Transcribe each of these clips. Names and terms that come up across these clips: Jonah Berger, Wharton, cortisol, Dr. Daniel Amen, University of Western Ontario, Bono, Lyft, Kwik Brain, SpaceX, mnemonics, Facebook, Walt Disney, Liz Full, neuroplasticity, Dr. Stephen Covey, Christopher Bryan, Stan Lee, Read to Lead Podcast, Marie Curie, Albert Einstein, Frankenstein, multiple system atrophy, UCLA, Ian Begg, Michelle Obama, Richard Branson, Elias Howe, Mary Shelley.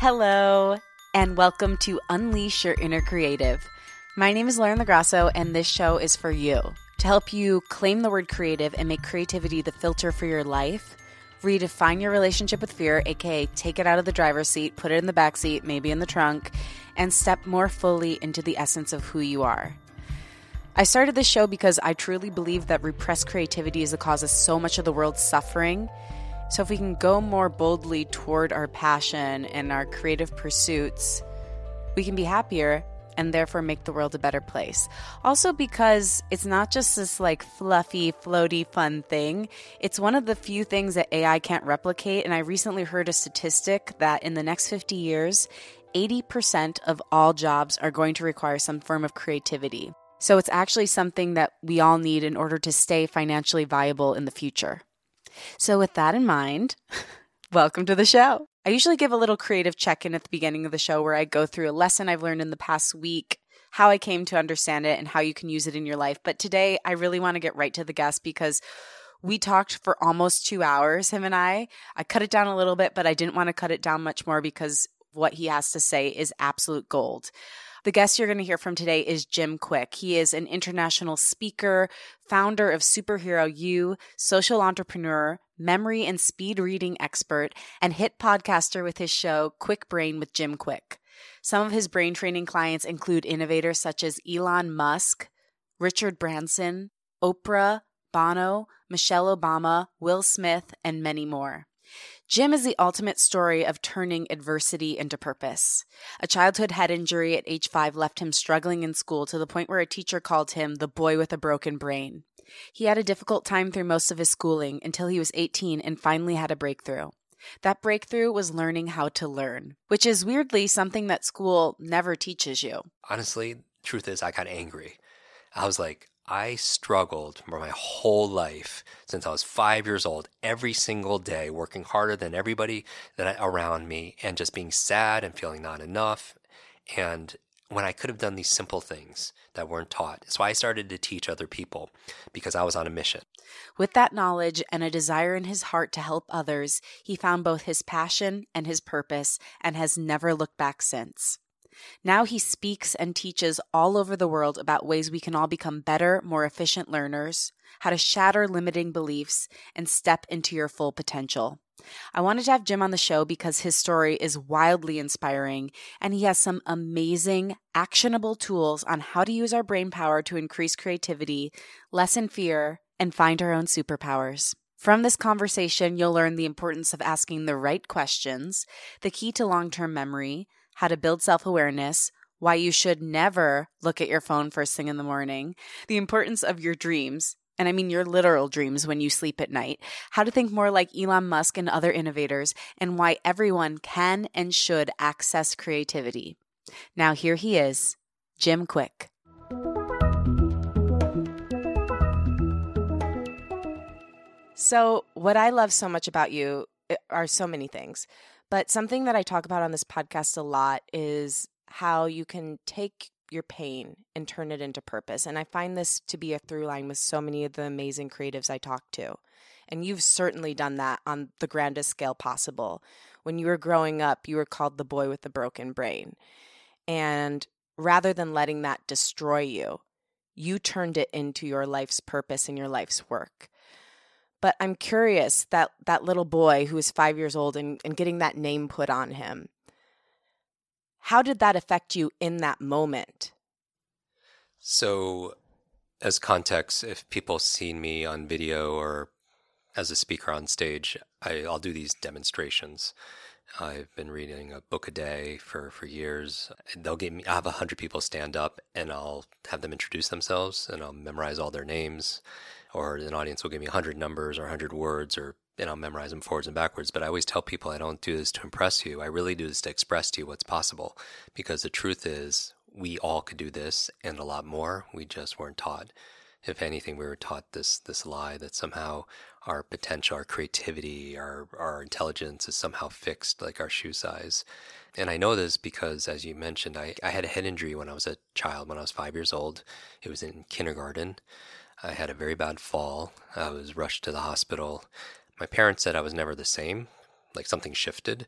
Hello, and welcome to Unleash Your Inner Creative. My name is Lauren LaGrasso, and this show is for you, to help you claim the word creative and make creativity the filter for your life, redefine your relationship with fear, aka take it out of the driver's seat, put it in the back seat, maybe in the trunk, and step more fully into the essence of who you are. I started this show because I truly believe that repressed creativity is the cause of so much of the world's suffering. So if we can go more boldly toward our passion and our creative pursuits, we can be happier and therefore make the world a better place. Also because it's not just this like fluffy, floaty, fun thing. It's one of the few things that AI can't replicate. And I recently heard a statistic that in the next 50 years, 80% of all jobs are going to require some form of creativity. So it's actually something that we all need in order to stay financially viable in the future. So with that in mind, welcome to the show. I usually give a little creative check-in at the beginning of the show where I go through a lesson I've learned in the past week, how I came to understand it, and how you can use it in your life. But today, I really want to get right to the guest because we talked for almost 2 hours, him and I. I cut it down a little bit, but I didn't want to cut it down much more because what he has to say is absolute gold. The guest you're going to hear from today is Jim Kwik. He is an international speaker, founder of Superhero U, social entrepreneur, memory and speed reading expert, and hit podcaster with his show, Kwik Brain with Jim Kwik. Some of his brain training clients include innovators such as Elon Musk, Richard Branson, Oprah, Bono, Michelle Obama, Will Smith, and many more. Jim is the ultimate story of turning adversity into purpose. A childhood head injury at age 5 left him struggling in school to the point where a teacher called him the boy with a broken brain. He had a difficult time through most of his schooling until he was 18 and finally had a breakthrough. That breakthrough was learning how to learn, which is weirdly something that school never teaches you. Honestly, truth is I got angry. I was like, I struggled for my whole life since I was 5 years old, every single day, working harder than everybody that around me and just being sad and feeling not enough. And when I could have done these simple things that weren't taught. So I started to teach other people because I was on a mission. With that knowledge and a desire in his heart to help others, he found both his passion and his purpose and has never looked back since. Now he speaks and teaches all over the world about ways we can all become better, more efficient learners, how to shatter limiting beliefs, and step into your full potential. I wanted to have Jim on the show because his story is wildly inspiring, and he has some amazing, actionable tools on how to use our brain power to increase creativity, lessen fear, and find our own superpowers. From this conversation, you'll learn the importance of asking the right questions, the key to long-term memory, how to build self-awareness, why you should never look at your phone first thing in the morning, the importance of your dreams, and I mean your literal dreams when you sleep at night, how to think more like Elon Musk and other innovators, and why everyone can and should access creativity. Now here he is, Jim Kwik. So what I love so much about you are so many things. But something that I talk about on this podcast a lot is how you can take your pain and turn it into purpose. And I find this to be a through line with so many of the amazing creatives I talk to. And you've certainly done that on the grandest scale possible. When you were growing up, you were called the boy with the broken brain. And rather than letting that destroy you, you turned it into your life's purpose and your life's work. But I'm curious that that little boy who was 5 years old and getting that name put on him, how did that affect you in that moment? So as context, if people seen me on video or as a speaker on stage, I'll do these demonstrations. I've been reading a book a day for years. They'll give me, I have 100 people stand up and I'll have them introduce themselves and I'll memorize all their names. Or an audience will give me 100 numbers or 100 words, and I'll memorize them forwards and backwards. But I always tell people I don't do this to impress you. I really do this to express to you what's possible. Because the truth is, we all could do this and a lot more. We just weren't taught. If anything, we were taught this lie that somehow our potential, our creativity, our intelligence is somehow fixed, like our shoe size. And I know this because, as you mentioned, I had a head injury when I was a child, when I was 5 years old. It was in kindergarten. I had a very bad fall. I was rushed to the hospital. My parents said I was never the same, like something shifted.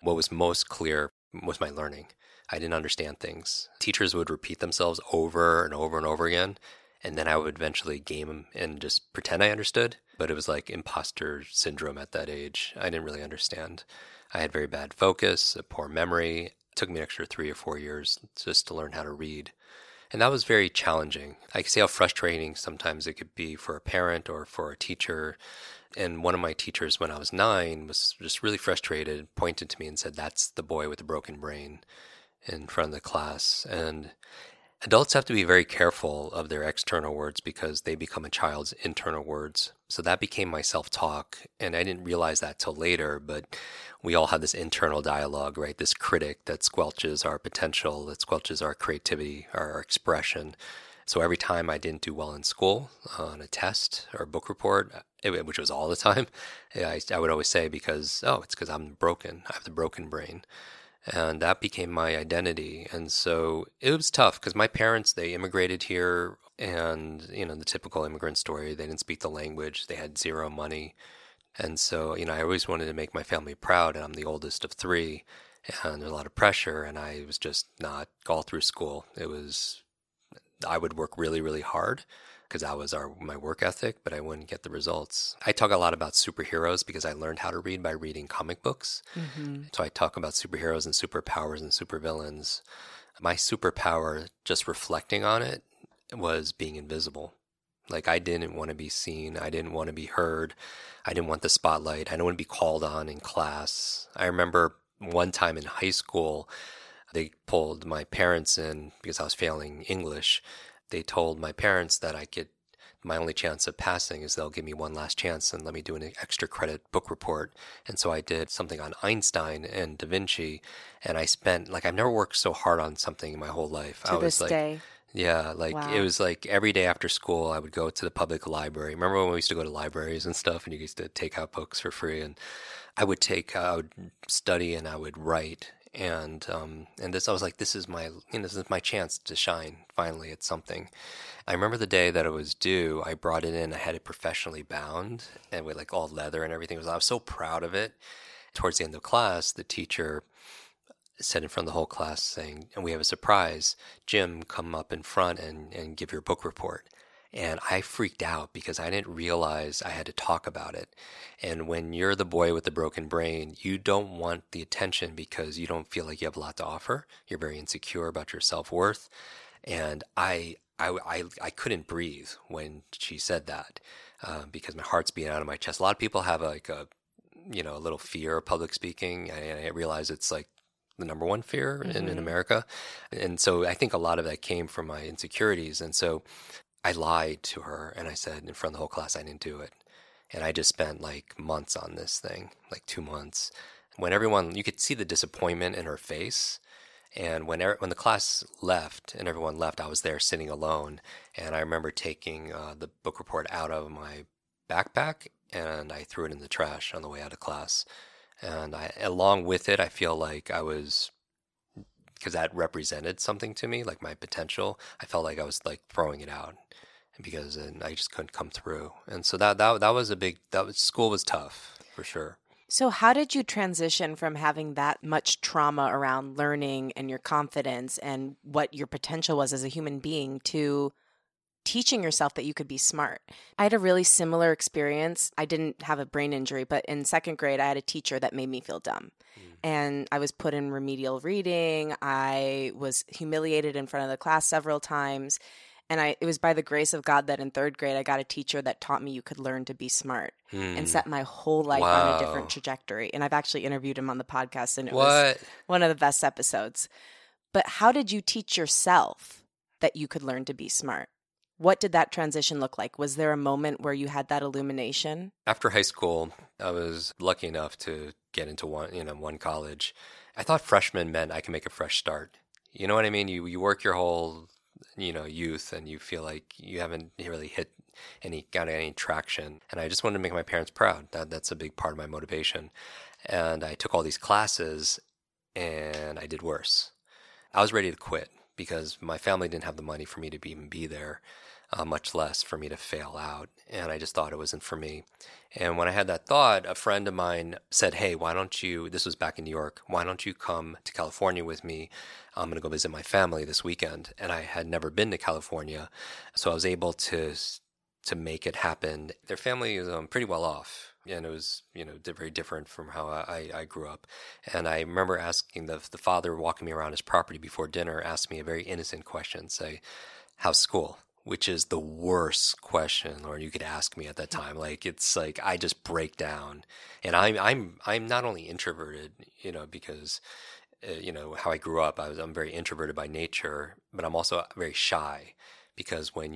what was most clear was my learning. I didn't understand things. Teachers would repeat themselves over and over and over again, and then I would eventually game them and just pretend I understood. But it was like imposter syndrome at that age. I didn't really understand. I had very bad focus, a poor memory. It took me an extra 3 or 4 years just to learn how to read. And that was very challenging. I can see how frustrating sometimes it could be for a parent or for a teacher. And one of my teachers when I was 9 was just really frustrated, pointed to me and said, "That's the boy with the broken brain," in front of the class. And adults have to be very careful of their external words because they become a child's internal words. So that became my self-talk, and I didn't realize that till later, but we all have this internal dialogue, right? This critic that squelches our potential, that squelches our creativity, our expression. So every time I didn't do well in school on a test or a book report, which was all the time, I would always say it's because I'm broken. I have the broken brain. And that became my identity. And so it was tough because my parents, they immigrated here and, the typical immigrant story, they didn't speak the language, they had zero money. And so, I always wanted to make my family proud, and I'm the oldest of 3, and there's a lot of pressure, and I was just not all through school. I would work really, really hard because that was my work ethic, but I wouldn't get the results. I talk a lot about superheroes because I learned how to read by reading comic books. Mm-hmm. So I talk about superheroes and superpowers and supervillains. My superpower, just reflecting on it, was being invisible. Like, I didn't want to be seen. I didn't want to be heard. I didn't want the spotlight. I didn't want to be called on in class. I remember one time in high school, they pulled my parents in because I was failing English. They told my parents that my only chance of passing is they'll give me one last chance and let me do an extra credit book report. And so I did something on Einstein and Da Vinci, and I spent, I've never worked so hard on something in my whole life. To this day. Yeah, wow. It was every day after school, I would go to the public library. Remember when we used to go to libraries and stuff, and you used to take out books for free? And I would study and I would write. And this, I was like, this is my chance to shine finally at something. I remember the day that it was due, I brought it in, I had it professionally bound and with all leather and everything. I was so proud of it. Towards the end of class, the teacher said in front of the whole class saying, "And we have a surprise, Jim, come up in front and give your book report." And I freaked out because I didn't realize I had to talk about it. And when you're the boy with the broken brain, you don't want the attention because you don't feel like you have a lot to offer. You're very insecure about your self-worth. And I couldn't breathe when she said that because my heart's beating out of my chest. A lot of people have a little fear of public speaking. And I realize it's the number one fear mm-hmm. in America. And so I think a lot of that came from my insecurities. And so I lied to her and I said in front of the whole class I didn't do it. And I just spent months on this thing, 2 months. When everyone, you could see the disappointment in her face. And when the class left and everyone left, I was there sitting alone. And I remember taking the book report out of my backpack and I threw it in the trash on the way out of class. And along with it, I feel like I was, because that represented something to me, my potential. I felt like I was throwing it out because I just couldn't come through. And so that was school was tough for sure. So how did you transition from having that much trauma around learning and your confidence and what your potential was as a human being to teaching yourself that you could be smart? I had a really similar experience. I didn't have a brain injury, but in second grade, I had a teacher that made me feel dumb. Mm. And I was put in remedial reading. I was humiliated in front of the class several times. And it was by the grace of God that in third grade, I got a teacher that taught me you could learn to be smart and set my whole life on a different trajectory. And I've actually interviewed him on the podcast, and it was one of the best episodes. But how did you teach yourself that you could learn to be smart? What did that transition look like? Was there a moment where you had that illumination? After high school, I was lucky enough to get into one college. I thought freshman meant I can make a fresh start. You know what I mean? You work your whole youth and you feel like you haven't really got any traction. And I just wanted to make my parents proud. That's a big part of my motivation. And I took all these classes and I did worse. I was ready to quit because my family didn't have the money for me to even be there. much less for me to fail out. And I just thought it wasn't for me. And when I had that thought, a friend of mine said, hey, why don't you, this was back in New York, why don't you come to California with me? I'm going to go visit my family this weekend. And I had never been to California. So I was able to make it happen. Their family was pretty well off. And it was, very different from how I grew up. And I remember asking the father walking me around his property before dinner, asked me a very innocent question, say, how's school? Which is the worst question, Lauren, you could ask me at that time. Like, it's like, I just break down. And I'm not only introverted, because, how I grew up, I'm very introverted by nature, but I'm also very shy because when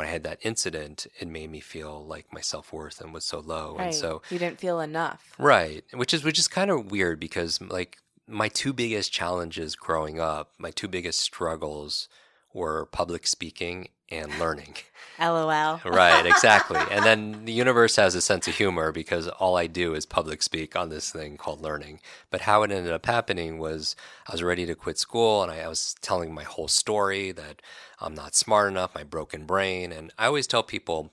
I had that incident, it made me feel like my self-worth and was so low. Right. And so you didn't feel enough. Right. Which is kind of weird because like my two biggest challenges growing up, my two biggest struggles were public speaking and learning. LOL. Right, exactly. And then the universe has a sense of humor because all I do is public speak on this thing called learning. But how it ended up happening was I was ready to quit school and I was telling my whole story that I'm not smart enough, my broken brain. And I always tell people,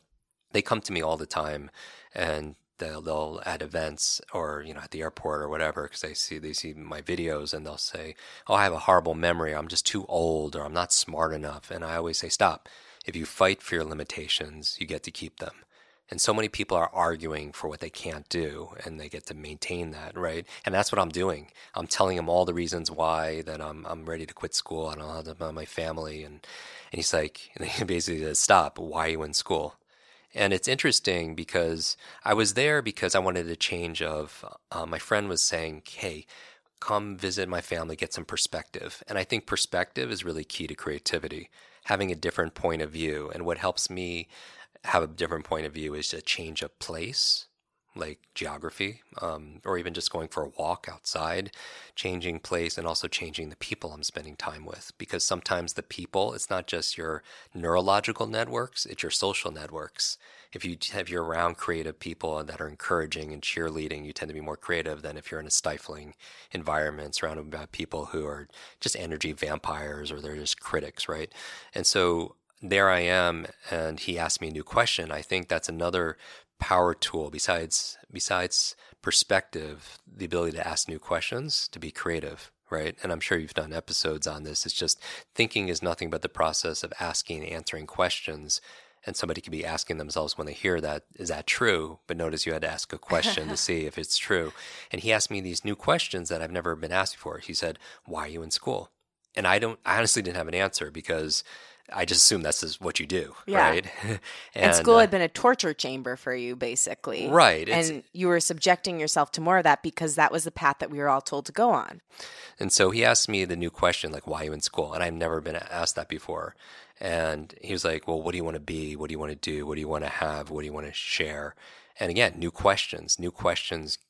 they come to me all the time and they'll at events or, at the airport or whatever, because they see my videos and they'll say, oh, I have a horrible memory, or I'm just too old, or I'm not smart enough. And I always say, stop. If you fight for your limitations, you get to keep them. And so many people are arguing for what they can't do and they get to maintain that, right? And that's what I'm doing. I'm telling him all the reasons why that I'm ready to quit school. I don't have my family. And he's like, and he basically says, stop. Why are you in school? And it's interesting because I was there because I wanted a change of, my friend was saying, hey, come visit my family, get some perspective. And I think perspective is really key to creativity, having a different point of view. And what helps me have a different point of view is a change of place, like geography, or even just going for a walk outside, changing place, and also changing the people I'm spending time with. Because sometimes the people, it's not just your neurological networks, it's your social networks. If you're around creative people that are encouraging and cheerleading, you tend to be more creative than if you're in a stifling environment surrounded by people who are just energy vampires or they're just critics, right? And so there I am, and he asked me a new question. I think that's another power tool besides perspective, the ability to ask new questions, to be creative, right? And I'm sure you've done episodes on this. It's just thinking is nothing but the process of asking and answering questions. And somebody could be asking themselves when they hear that, is that true? But notice you had to ask a question to see if it's true. And he asked me these new questions that I've never been asked before. He said, why are you in school? And I honestly didn't have an answer because I just assumed that's just what you do, yeah. Right? And school had been a torture chamber for you, basically. Right. And you were subjecting yourself to more of that because that was the path that we were all told to go on. And so he asked me the new question, like, why are you in school? And I've never been asked that before. And he was like, well, what do you want to be? What do you want to do? What do you want to have? What do you want to share? And again, new questions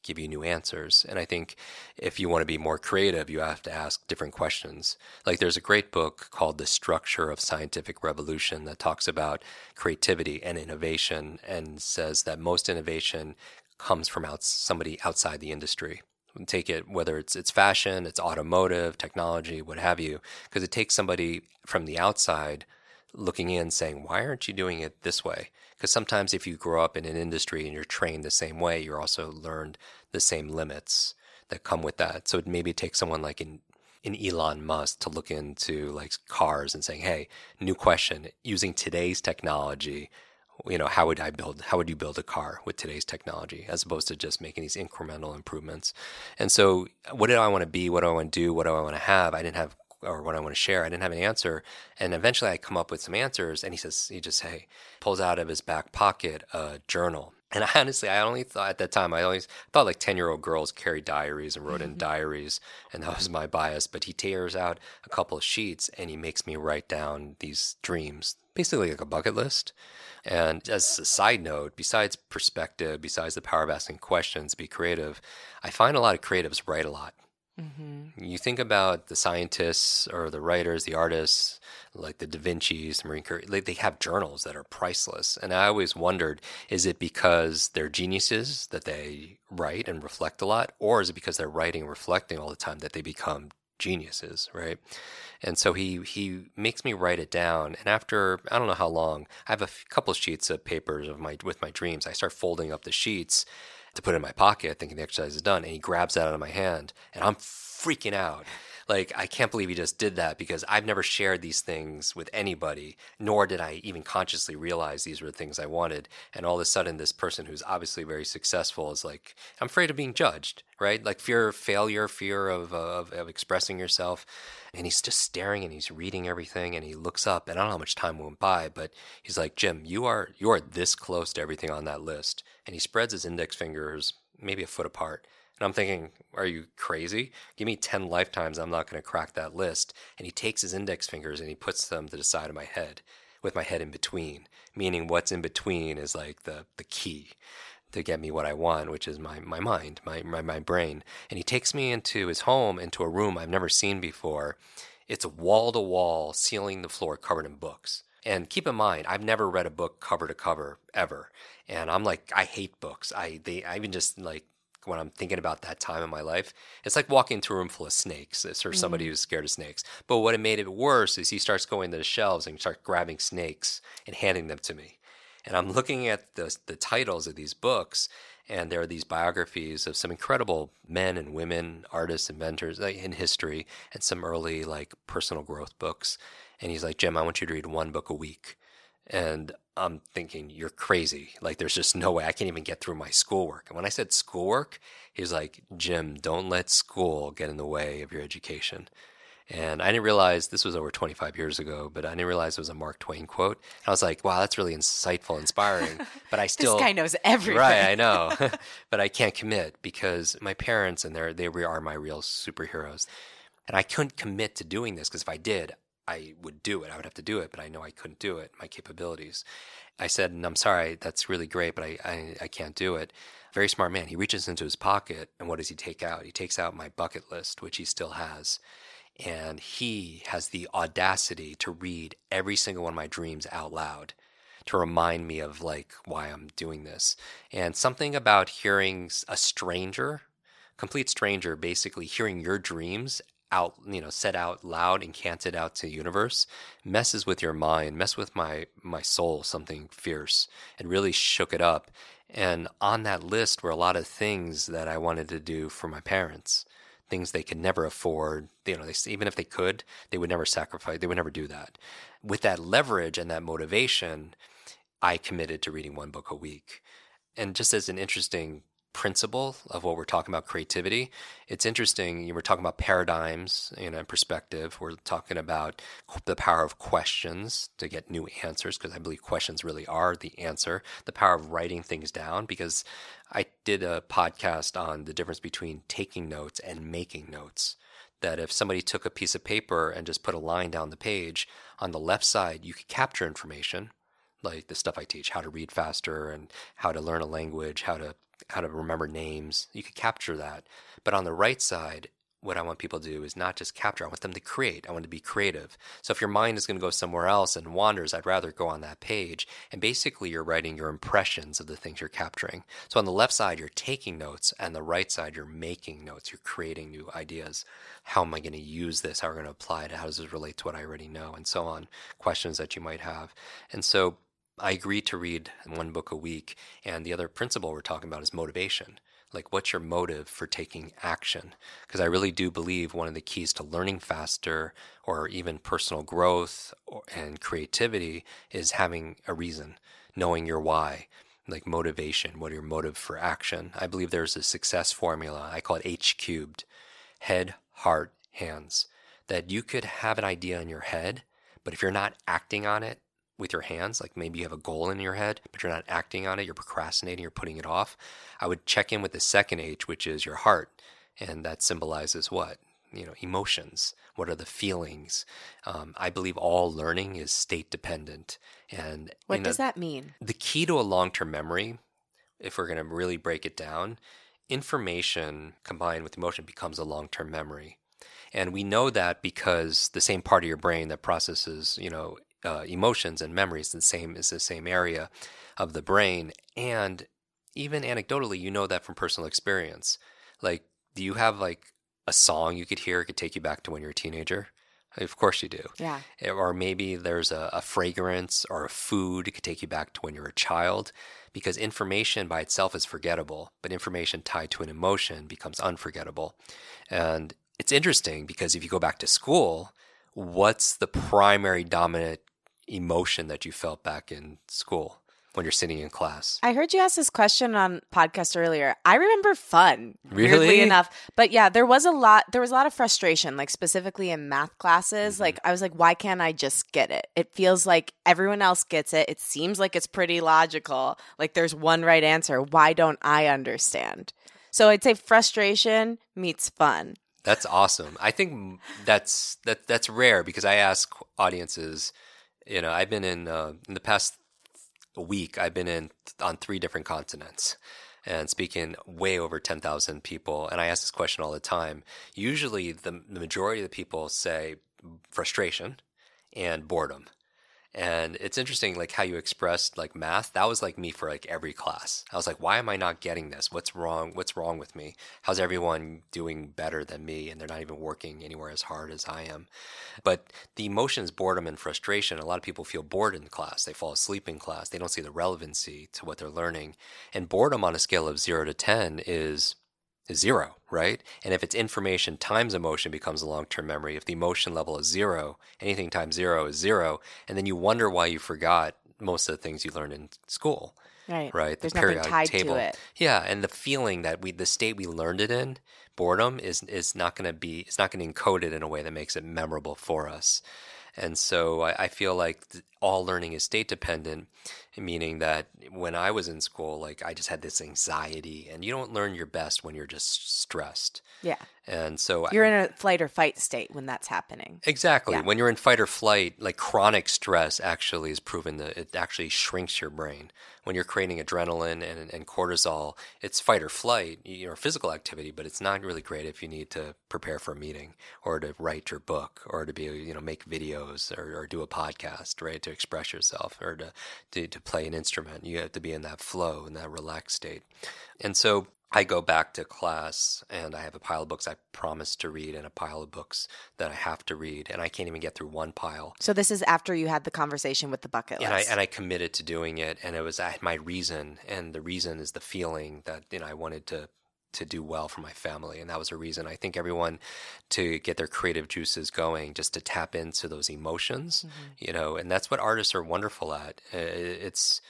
give you new answers. And I think if you want to be more creative, you have to ask different questions. Like there's a great book called The Structure of Scientific Revolution that talks about creativity and innovation and says that most innovation comes from somebody outside the industry. Take it, whether it's fashion, it's automotive, technology, what have you, because it takes somebody from the outside looking in saying, why aren't you doing it this way? Because sometimes if you grow up in an industry and you're trained the same way, you're also learned the same limits that come with that. So it maybe takes someone like in Elon Musk to look into like cars and saying, hey, new question, using today's technology, how would you build a car with today's technology as opposed to just making these incremental improvements? And so what do I want to be? What do I want to do? What do I want to have? Or what I want to share. I didn't have an answer. And eventually I come up with some answers. And he pulls out of his back pocket a journal. And honestly, I only thought at that time, I always thought like 10-year-old girls carried diaries and wrote in diaries. And that was my bias. But he tears out a couple of sheets and he makes me write down these dreams, basically like a bucket list. And as a side note, besides perspective, besides the power of asking questions, be creative, I find a lot of creatives write a lot. Mm-hmm. You think about the scientists or the writers, the artists, like the Da Vinci's, Marie Curie, they have journals that are priceless. And I always wondered, is it because they're geniuses that they write and reflect a lot? Or is it because they're writing and reflecting all the time that they become geniuses, right? And so he makes me write it down. And after, I don't know how long, I have a couple of sheets of papers of my dreams. I start folding up the sheets to put in my pocket, thinking the exercise is done. And he grabs that out of my hand, and I'm freaking out. Like, I can't believe he just did that, because I've never shared these things with anybody, nor did I even consciously realize these were the things I wanted. And all of a sudden, this person who's obviously very successful is like, I'm afraid of being judged, right? Like, fear of failure, fear of expressing yourself. And he's just staring, and he's reading everything, and he looks up, and I don't know how much time went by, but he's like, Jim, you are this close to everything on that list. And he spreads his index fingers maybe a foot apart. And I'm thinking, are you crazy? Give me 10 lifetimes, I'm not going to crack that list. And he takes his index fingers and he puts them to the side of my head, with my head in between, meaning what's in between is like the key to get me what I want, which is my mind, my brain. And he takes me into his home, into a room I've never seen before. It's wall-to-wall, ceiling to floor, covered in books. And keep in mind, I've never read a book cover to cover, ever. And I'm like, I hate books. I even just like, when I'm thinking about that time in my life, it's like walking into a room full of snakes or somebody who's scared of snakes. But what made it worse is he starts going to the shelves and starts grabbing snakes and handing them to me. And I'm looking at the titles of these books, and there are these biographies of some incredible men and women, artists, inventors in history, and some early like personal growth books. And he's like, Jim, I want you to read one book a week. And I'm thinking, you're crazy. Like, there's just no way. I can't even get through my schoolwork. And when I said schoolwork, he was like, Jim, don't let school get in the way of your education. And I didn't realize, this was over 25 years ago, but I didn't realize it was a Mark Twain quote. And I was like, wow, that's really insightful, inspiring. But I still... This guy knows everything. Right, I know. But I can't commit, because my parents, and they are my real superheroes. And I couldn't commit to doing this, because if I did, I would do it. I would have to do it, but I know I couldn't do it, my capabilities. I said, and I'm sorry, that's really great, but I can't do it. Very smart man. He reaches into his pocket, and what does he take out? He takes out my bucket list, which he still has. And he has the audacity to read every single one of my dreams out loud, to remind me of like why I'm doing this. And something about hearing a stranger, complete stranger, basically hearing your dreams out, said out loud and canted out to the universe, messes with your mind, mess with my soul, something fierce, and really shook it up. And on that list were a lot of things that I wanted to do for my parents, things they could never afford. They, even if they could, they would never sacrifice, they would never do that. With that leverage and that motivation, I committed to reading one book a week. And just as an interesting principle of what we're talking about, creativity, it's interesting, we're talking about paradigms, and perspective. We're talking about the power of questions to get new answers, because I believe questions really are the answer. The power of writing things down, because I did a podcast on the difference between taking notes and making notes. That if somebody took a piece of paper and just put a line down the page, on the left side you could capture information, like the stuff I teach, how to read faster and how to learn a language, how to remember names. You could capture that. But on the right side, what I want people to do is not just capture. I want them to create. I want to be creative. So if your mind is going to go somewhere else and wanders, I'd rather go on that page. And basically, you're writing your impressions of the things you're capturing. So on the left side, you're taking notes. And the right side, you're making notes. You're creating new ideas. How am I going to use this? How am I going to apply it? How does this relate to what I already know? And so on. Questions that you might have. And so I agreed to read one book a week, and the other principle we're talking about is motivation. Like, what's your motive for taking action? Because I really do believe one of the keys to learning faster, or even personal growth and creativity, is having a reason, knowing your why, like motivation, what are your motive for action? I believe there's a success formula. I call it H-cubed, head, heart, hands, that you could have an idea in your head, but if you're not acting on it with your hands, like maybe you have a goal in your head, but you're not acting on it, you're procrastinating, you're putting it off, I would check in with the second H, which is your heart. And that symbolizes what? Emotions. What are the feelings? I believe all learning is state dependent. And what does that mean? The key to a long-term memory, if we're going to really break it down, information combined with emotion becomes a long-term memory. And we know that because the same part of your brain that processes, emotions and memories, the same area of the brain. And even anecdotally, you know that from personal experience. Like, do you have like a song you could hear could take you back to when you're a teenager? Of course you do. Yeah. Or maybe there's a fragrance or a food that could take you back to when you were a child, because information by itself is forgettable, but information tied to an emotion becomes unforgettable. And it's interesting because if you go back to school, what's the primary dominant emotion that you felt back in school when you're sitting in class? I heard you ask this question on podcast earlier. I remember fun, weirdly enough. But yeah, there was a lot of frustration, like specifically in math classes. Mm-hmm. Like I was like, why can't I just get it? It feels like everyone else gets it. It seems like it's pretty logical. Like there's one right answer. Why don't I understand? So I'd say frustration meets fun. That's awesome. I think that's rare because I ask audiences, you know, I've been in the past week, I've been on 3 different continents and speaking way over 10,000 people. And I ask this question all the time. Usually the majority of the people say frustration and boredom. And it's interesting, like how you expressed like math. That was like me for like every class. I was like, why am I not getting this? What's wrong? What's wrong with me? How's everyone doing better than me? And they're not even working anywhere as hard as I am. But the emotions, boredom and frustration, a lot of people feel bored in class. They fall asleep in class. They don't see the relevancy to what they're learning. And boredom on a scale of 0 to 10 is 0, right? And if it's information times emotion becomes a long-term memory. If the emotion level is 0, anything times 0 is 0. And then you wonder why you forgot most of the things you learned in school, right? There's nothing tied to it. Yeah. And the feeling that the state we learned it in, boredom, is not going to be, it's not going to encode it in a way that makes it memorable for us. And so I feel like all learning is state dependent, meaning that when I was in school, like I just had this anxiety, and you don't learn your best when you're just stressed. Yeah. And so you're in a flight or fight state when that's happening. Exactly. Yeah. When you're in fight or flight, like chronic stress actually is proven that it actually shrinks your brain. When you're creating adrenaline and cortisol, it's fight or flight, you know, physical activity, but it's not really great if you need to prepare for a meeting or to write your book or to be, you know, make videos or do a podcast, right? To express yourself or to play an instrument. You have to be in that flow, in that relaxed state. And so I go back to class and I have a pile of books I promised to read and a pile of books that I have to read, and I can't even get through one pile. So this is after you had the conversation with the bucket list. And I committed to doing it, and it was, I had my reason, and the reason is the feeling that, you know, I wanted to do well for my family. And that was a reason. I think everyone, to get their creative juices going, just to tap into those emotions, mm-hmm. you know, and that's what artists are wonderful at. It's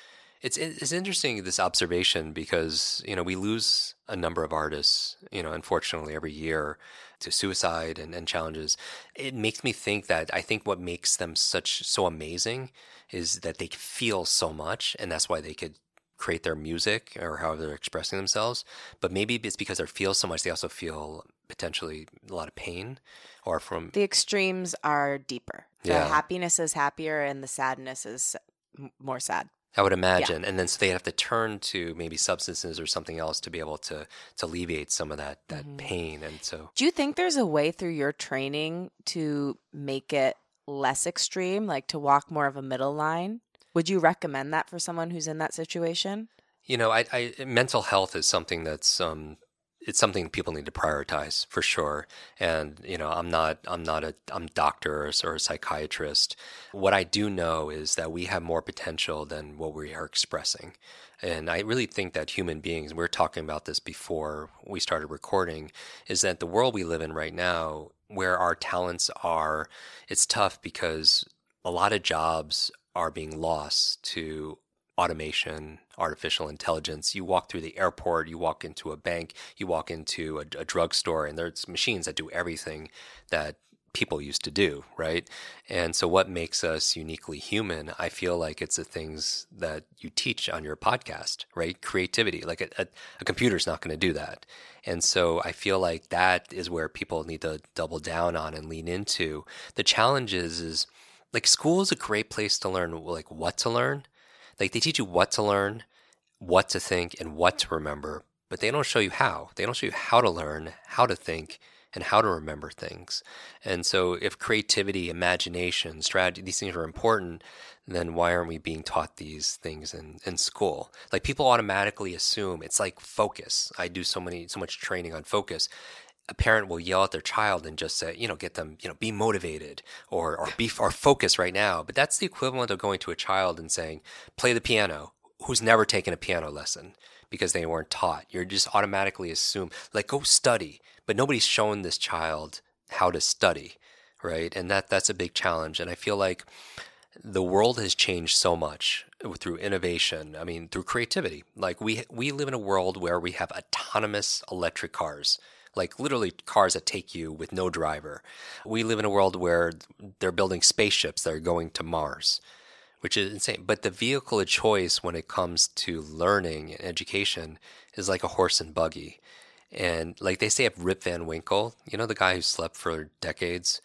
interesting, this observation, because, you know, we lose a number of artists, you know, unfortunately every year to suicide and challenges. It makes me think that I think what makes them so amazing is that they feel so much, and that's why they could create their music or how they're expressing themselves. But maybe it's because they feel so much, they also feel potentially a lot of pain, or from the extremes are deeper. Yeah. The happiness is happier and the sadness is more sad, I would imagine. Yeah. And then so they have to turn to maybe substances or something else to be able to alleviate some of that mm-hmm. pain. And so do you think there's a way through your training to make it less extreme, like to walk more of a middle line? Would you recommend that for someone who's in that situation? You know, mental health is something that's it's something people need to prioritize for sure. And, you know, I'm not a doctor or a psychiatrist. What I do know is that we have more potential than what we are expressing. And I really think that human beings, we were talking about this before we started recording, is that the world we live in right now, where our talents are, it's tough because a lot of jobs are being lost to automation, artificial intelligence. You walk through the airport, you walk into a bank, you walk into a drugstore, and there's machines that do everything that people used to do, right? And so what makes us uniquely human, I feel like it's the things that you teach on your podcast, right? Creativity, like a computer's not going to do that. And so I feel like that is where people need to double down on and lean into. The challenge is like school is a great place to learn, like what to learn. Like they teach you what to learn, what to think, and what to remember, but they don't show you how. They don't show you how to learn, how to think, and how to remember things. And so if creativity, imagination, strategy, these things are important, then why aren't we being taught these things in school? Like people automatically assume it's like focus. I do so much training on focus. a parent will yell at their child and just say, you know, get them, you know, be motivated or focus right now. But that's the equivalent of going to a child and saying, play the piano, who's never taken a piano lesson because they weren't taught. You're just automatically assumed, like, go study. But nobody's shown this child how to study, right? And that's a big challenge. And I feel like the world has changed so much through innovation, I mean, through creativity. Like we live in a world where we have autonomous electric cars, like literally cars that take you with no driver. We live in a world where they're building spaceships that are going to Mars, which is insane. But the vehicle of choice when it comes to learning and education is like a horse and buggy. And like they say of Rip Van Winkle, you know, the guy who slept for decades.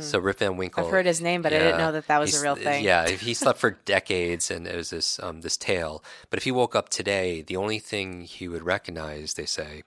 So Rip Van Winkle. I've heard his name, but yeah, I didn't know that was a real thing. Yeah, he slept for decades, and it was this this tale. But if he woke up today, the only thing he would recognize, they say,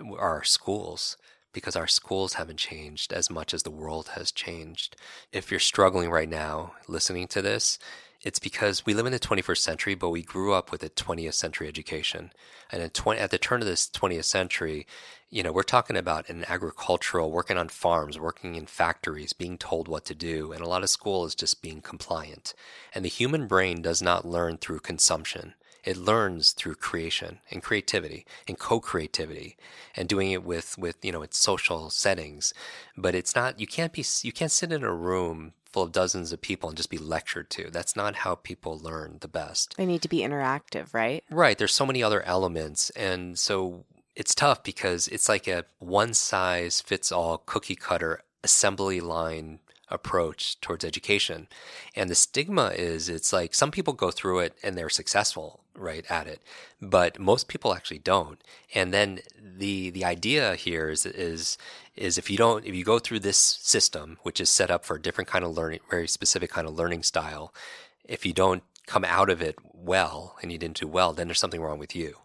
are our schools, because our schools haven't changed as much as the world has changed. If you're struggling right now listening to this, it's because we live in the 21st century, but we grew up with a 20th century education. And at the turn of this 20th century, you know, we're talking about an agricultural, working on farms, working in factories, being told what to do. And a lot of school is just being compliant. And the human brain does not learn through consumption. It learns through creation and creativity and co-creativity and doing it with you know, its social settings. But it's not, you can't sit in a room full of dozens of people and just be lectured to. That's not how people learn the best. They need to be interactive, right? Right. There's so many other elements. And so it's tough because it's like a one-size-fits-all cookie-cutter assembly line approach towards education. And the stigma is it's like some people go through it and they're successful, right, at it, but most people actually don't. And then the idea here is if you go through this system, which is set up for a different kind of learning, very specific kind of learning style, if you don't come out of it well and you didn't do well, then there's something wrong with you.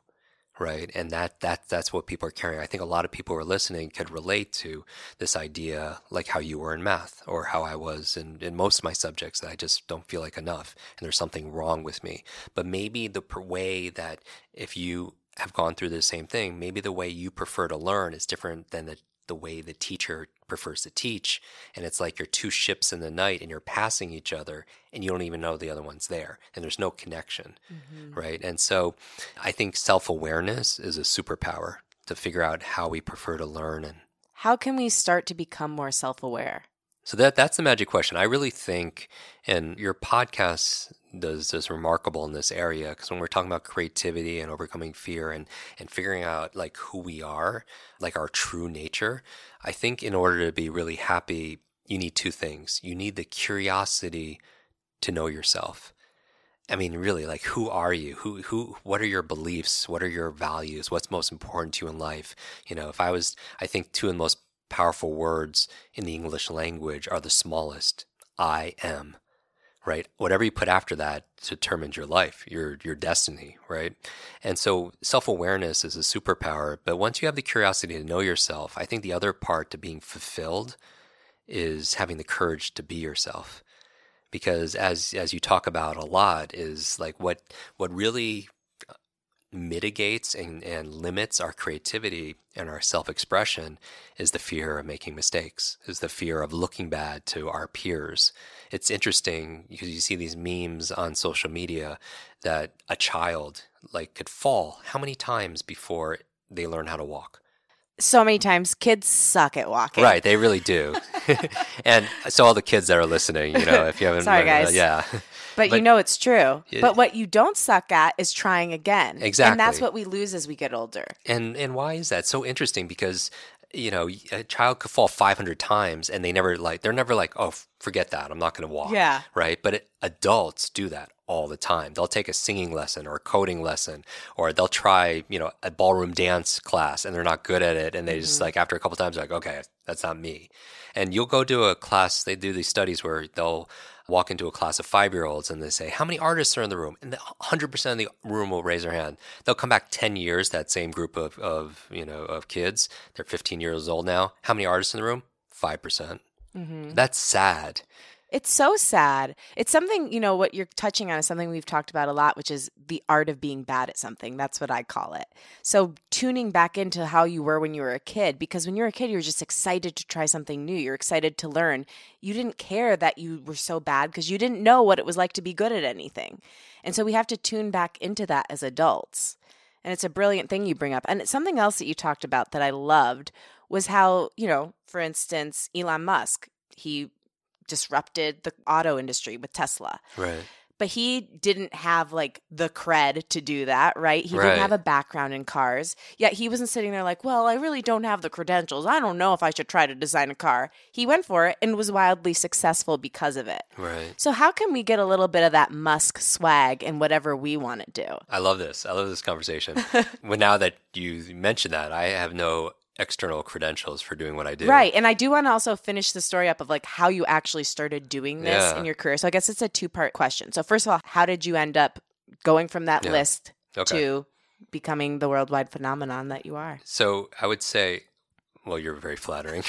Right. And that's what people are carrying. I think a lot of people who are listening could relate to this idea, like how you were in math or how I was in most of my subjects, that I just don't feel like enough and there's something wrong with me. But maybe the way that if you have gone through the same thing, maybe the way you prefer to learn is different than the way the teacher prefers to teach. And it's like you're two ships in the night and you're passing each other and you don't even know the other one's there and there's no connection, right? And so I think self-awareness is a superpower to figure out how we prefer to learn. And how can we start to become more self-aware? So that's the magic question. I really think, and your podcast does remarkable in this area, because when we're talking about creativity and overcoming fear and figuring out like who we are, like our true nature, I think in order to be really happy, you need two things. You need the curiosity to know yourself. I mean, really, like, who are you? What are your beliefs? What are your values? What's most important to you in life? You know, I think two of the most powerful words in the English language are the smallest, I am, right? Whatever you put after that determines your life, your destiny, right? And so self-awareness is a superpower, but once you have the curiosity to know yourself, I think the other part to being fulfilled is having the courage to be yourself. Because as you talk about a lot is like what really mitigates and limits our creativity and our self-expression is the fear of making mistakes, is the fear of looking bad to our peers. It's interesting because you see these memes on social media that a child like could fall how many times before they learn how to walk? So many times. Kids suck at walking. Right, they really do. And so all the kids that are listening, you know, if you haven't... Sorry, guys. Yeah. But you know it's true. But what you don't suck at is trying again. Exactly. And that's what we lose as we get older. And why is that? So interesting, because, you know, a child could fall 500 times and they're never like, oh, forget that. I'm not going to walk. Yeah. Right? But adults do that all the time. They'll take a singing lesson or a coding lesson, or they'll try, you know, a ballroom dance class and they're not good at it. And they just like, after a couple times, like, okay, that's not me. And you'll go to a class, they do these studies where they'll walk into a class of 5-year-olds and they say, how many artists are in the room? And 100% of the room will raise their hand. They'll come back 10 years, that same group of kids, they're 15 years old now. How many artists in the room? 5%. That's sad. It's so sad. It's something, you know, what you're touching on is something we've talked about a lot, which is the art of being bad at something. That's what I call it. So tuning back into how you were when you were a kid, because when you were a kid, you were just excited to try something new. You're excited to learn. You didn't care that you were so bad because you didn't know what it was like to be good at anything. And so we have to tune back into that as adults. And it's a brilliant thing you bring up. And something else that you talked about that I loved was how, you know, for instance, Elon Musk, he disrupted the auto industry with Tesla. Right. But he didn't have like the cred to do that, right? He didn't have a background in cars. Yet he wasn't sitting there like, well, I really don't have the credentials. I don't know if I should try to design a car. He went for it and was wildly successful because of it. Right. So how can we get a little bit of that Musk swag in whatever we want to do? I love this. I love this conversation. Well, now that you mentioned that, I have no external credentials for doing what I do. Right. And I do want to also finish the story up of like how you actually started doing this in your career. So I guess it's a two-part question. So first of all, how did you end up going from that list to becoming the worldwide phenomenon that you are? So I would say, well, you're very flattering.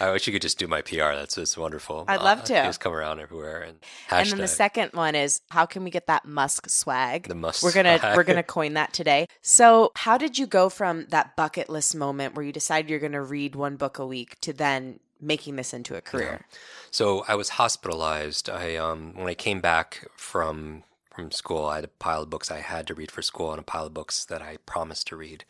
I wish you could just do my PR. That's wonderful. I'd love to. Just come around everywhere. And then the second one is, how can we get that Musk swag? The Musk swag. We're going to coin that today. So how did you go from that bucket list moment where you decided you're going to read one book a week to then making this into a career? Yeah. So I was hospitalized. When I came back from school, I had a pile of books I had to read for school and a pile of books that I promised to read.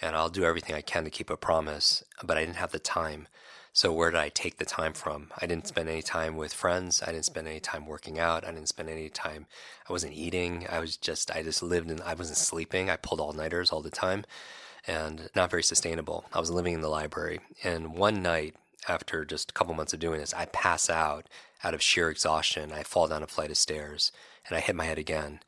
And I'll do everything I can to keep a promise, but I didn't have the time. So where did I take the time from? I didn't spend any time with friends. I didn't spend any time working out. I didn't spend any time. I wasn't eating. I just lived and I wasn't sleeping. I pulled all-nighters all the time and not very sustainable. I was living in the library. And one night, after just a couple months of doing this, I pass out of sheer exhaustion. I fall down a flight of stairs and I hit my head again.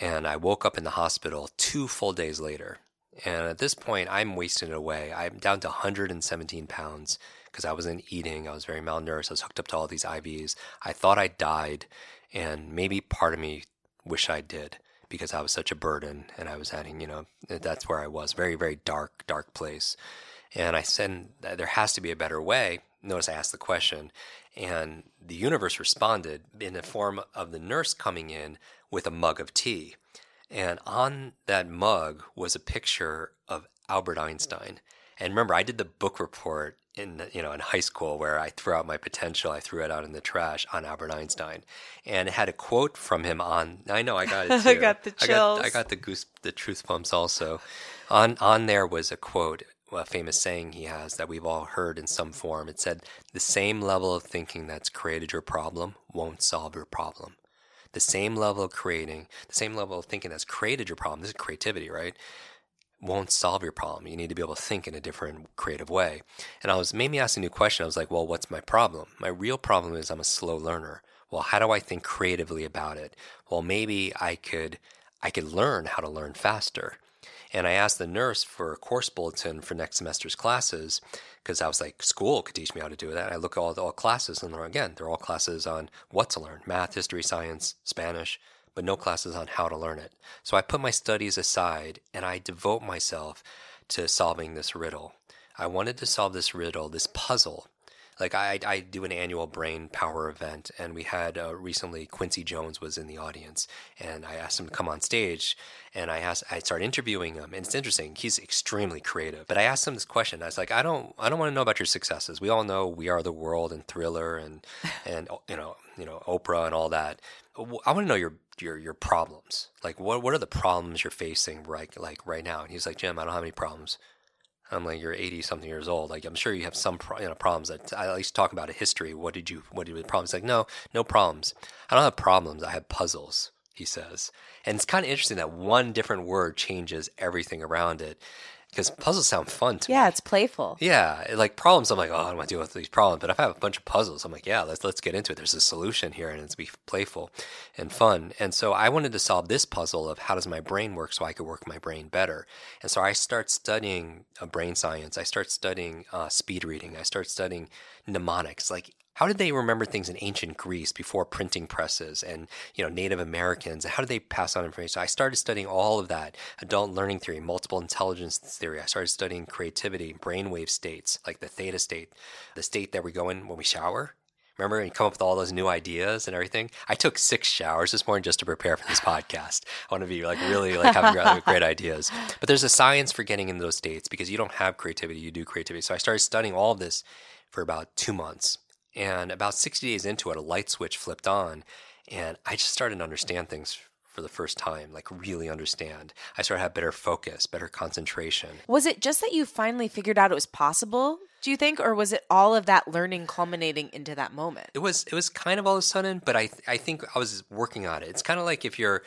And I woke up in the hospital 2 full days later. And at this point, I'm wasting it away. I'm down to 117 pounds because I wasn't eating. I was very malnourished. I was hooked up to all these IVs. I thought I died, and maybe part of me wish I did because I was such a burden, and I was adding, you know, that's where I was. Very, very dark, dark place. And I said, there has to be a better way. Notice I asked the question, and the universe responded in the form of the nurse coming in with a mug of tea. And on that mug was a picture of Albert Einstein. And remember, I did the book report in high school where I threw out my potential. I threw it out in the trash on Albert Einstein. And it had a quote from him on, I know, I got it too. I got the chills. I got the truth bumps also. On there was a quote, a famous saying he has that we've all heard in some form. It said, "The same level of thinking that's created your problem won't solve your problem." The same level of creating, the same level of thinking that's created your problem, this is creativity, right, won't solve your problem. You need to be able to think in a different creative way. And I was maybe asking a new question. I was like, well, what's my problem? My real problem is I'm a slow learner. Well, how do I think creatively about it? Well, maybe I could learn how to learn faster. And I asked the nurse for a course bulletin for next semester's classes because I was like, school could teach me how to do that. And I look at all classes, and again, they're all classes on what to learn, math, history, science, Spanish, but no classes on how to learn it. So I put my studies aside, and I devote myself to solving this riddle. I wanted to solve this riddle, this puzzle. Like I do an annual brain power event, and we had recently Quincy Jones was in the audience, and I asked him to come on stage, and I started interviewing him, and it's interesting. He's extremely creative, but I asked him this question. I was like, I don't want to know about your successes. We all know We Are the World and Thriller and you know Oprah and all that. I want to know your problems. Like what are the problems you're facing right right now? And he's like, Jim, I don't have any problems. I'm like, you're 80-something years old. Like, I'm sure you have some problems. I at least talk about a history. What did the problems? Like, no problems. I don't have problems. I have puzzles, he says. And it's kind of interesting that one different word changes everything around it because puzzles sound fun to me. Yeah, it's playful. Yeah, like problems, I'm like, oh, I don't want to deal with these problems. But if I have a bunch of puzzles, I'm like, yeah, let's get into it. There's a solution here, and it's be playful and fun. And so I wanted to solve this puzzle of how does my brain work so I could work my brain better. And so I start studying brain science. I start studying speed reading. I start studying mnemonics, like how did they remember things in ancient Greece before printing presses and, you know, Native Americans? How did they pass on information? I started studying all of that, adult learning theory, multiple intelligence theory. I started studying creativity, brainwave states, like the theta state, the state that we go in when we shower. Remember, and come up with all those new ideas and everything. I took 6 showers this morning just to prepare for this podcast. I want to be like really like having great ideas. But there's a science for getting in those states because you don't have creativity, you do creativity. So I started studying all of this for about 2 months. And about 60 days into it, a light switch flipped on and I just started to understand things for the first time, like really understand. I started to have better focus, better concentration. Was it just that you finally figured out it was possible, do you think? Or was it all of that learning culminating into that moment? It was kind of all of a sudden, but I think I was working on it. It's kind of like if you're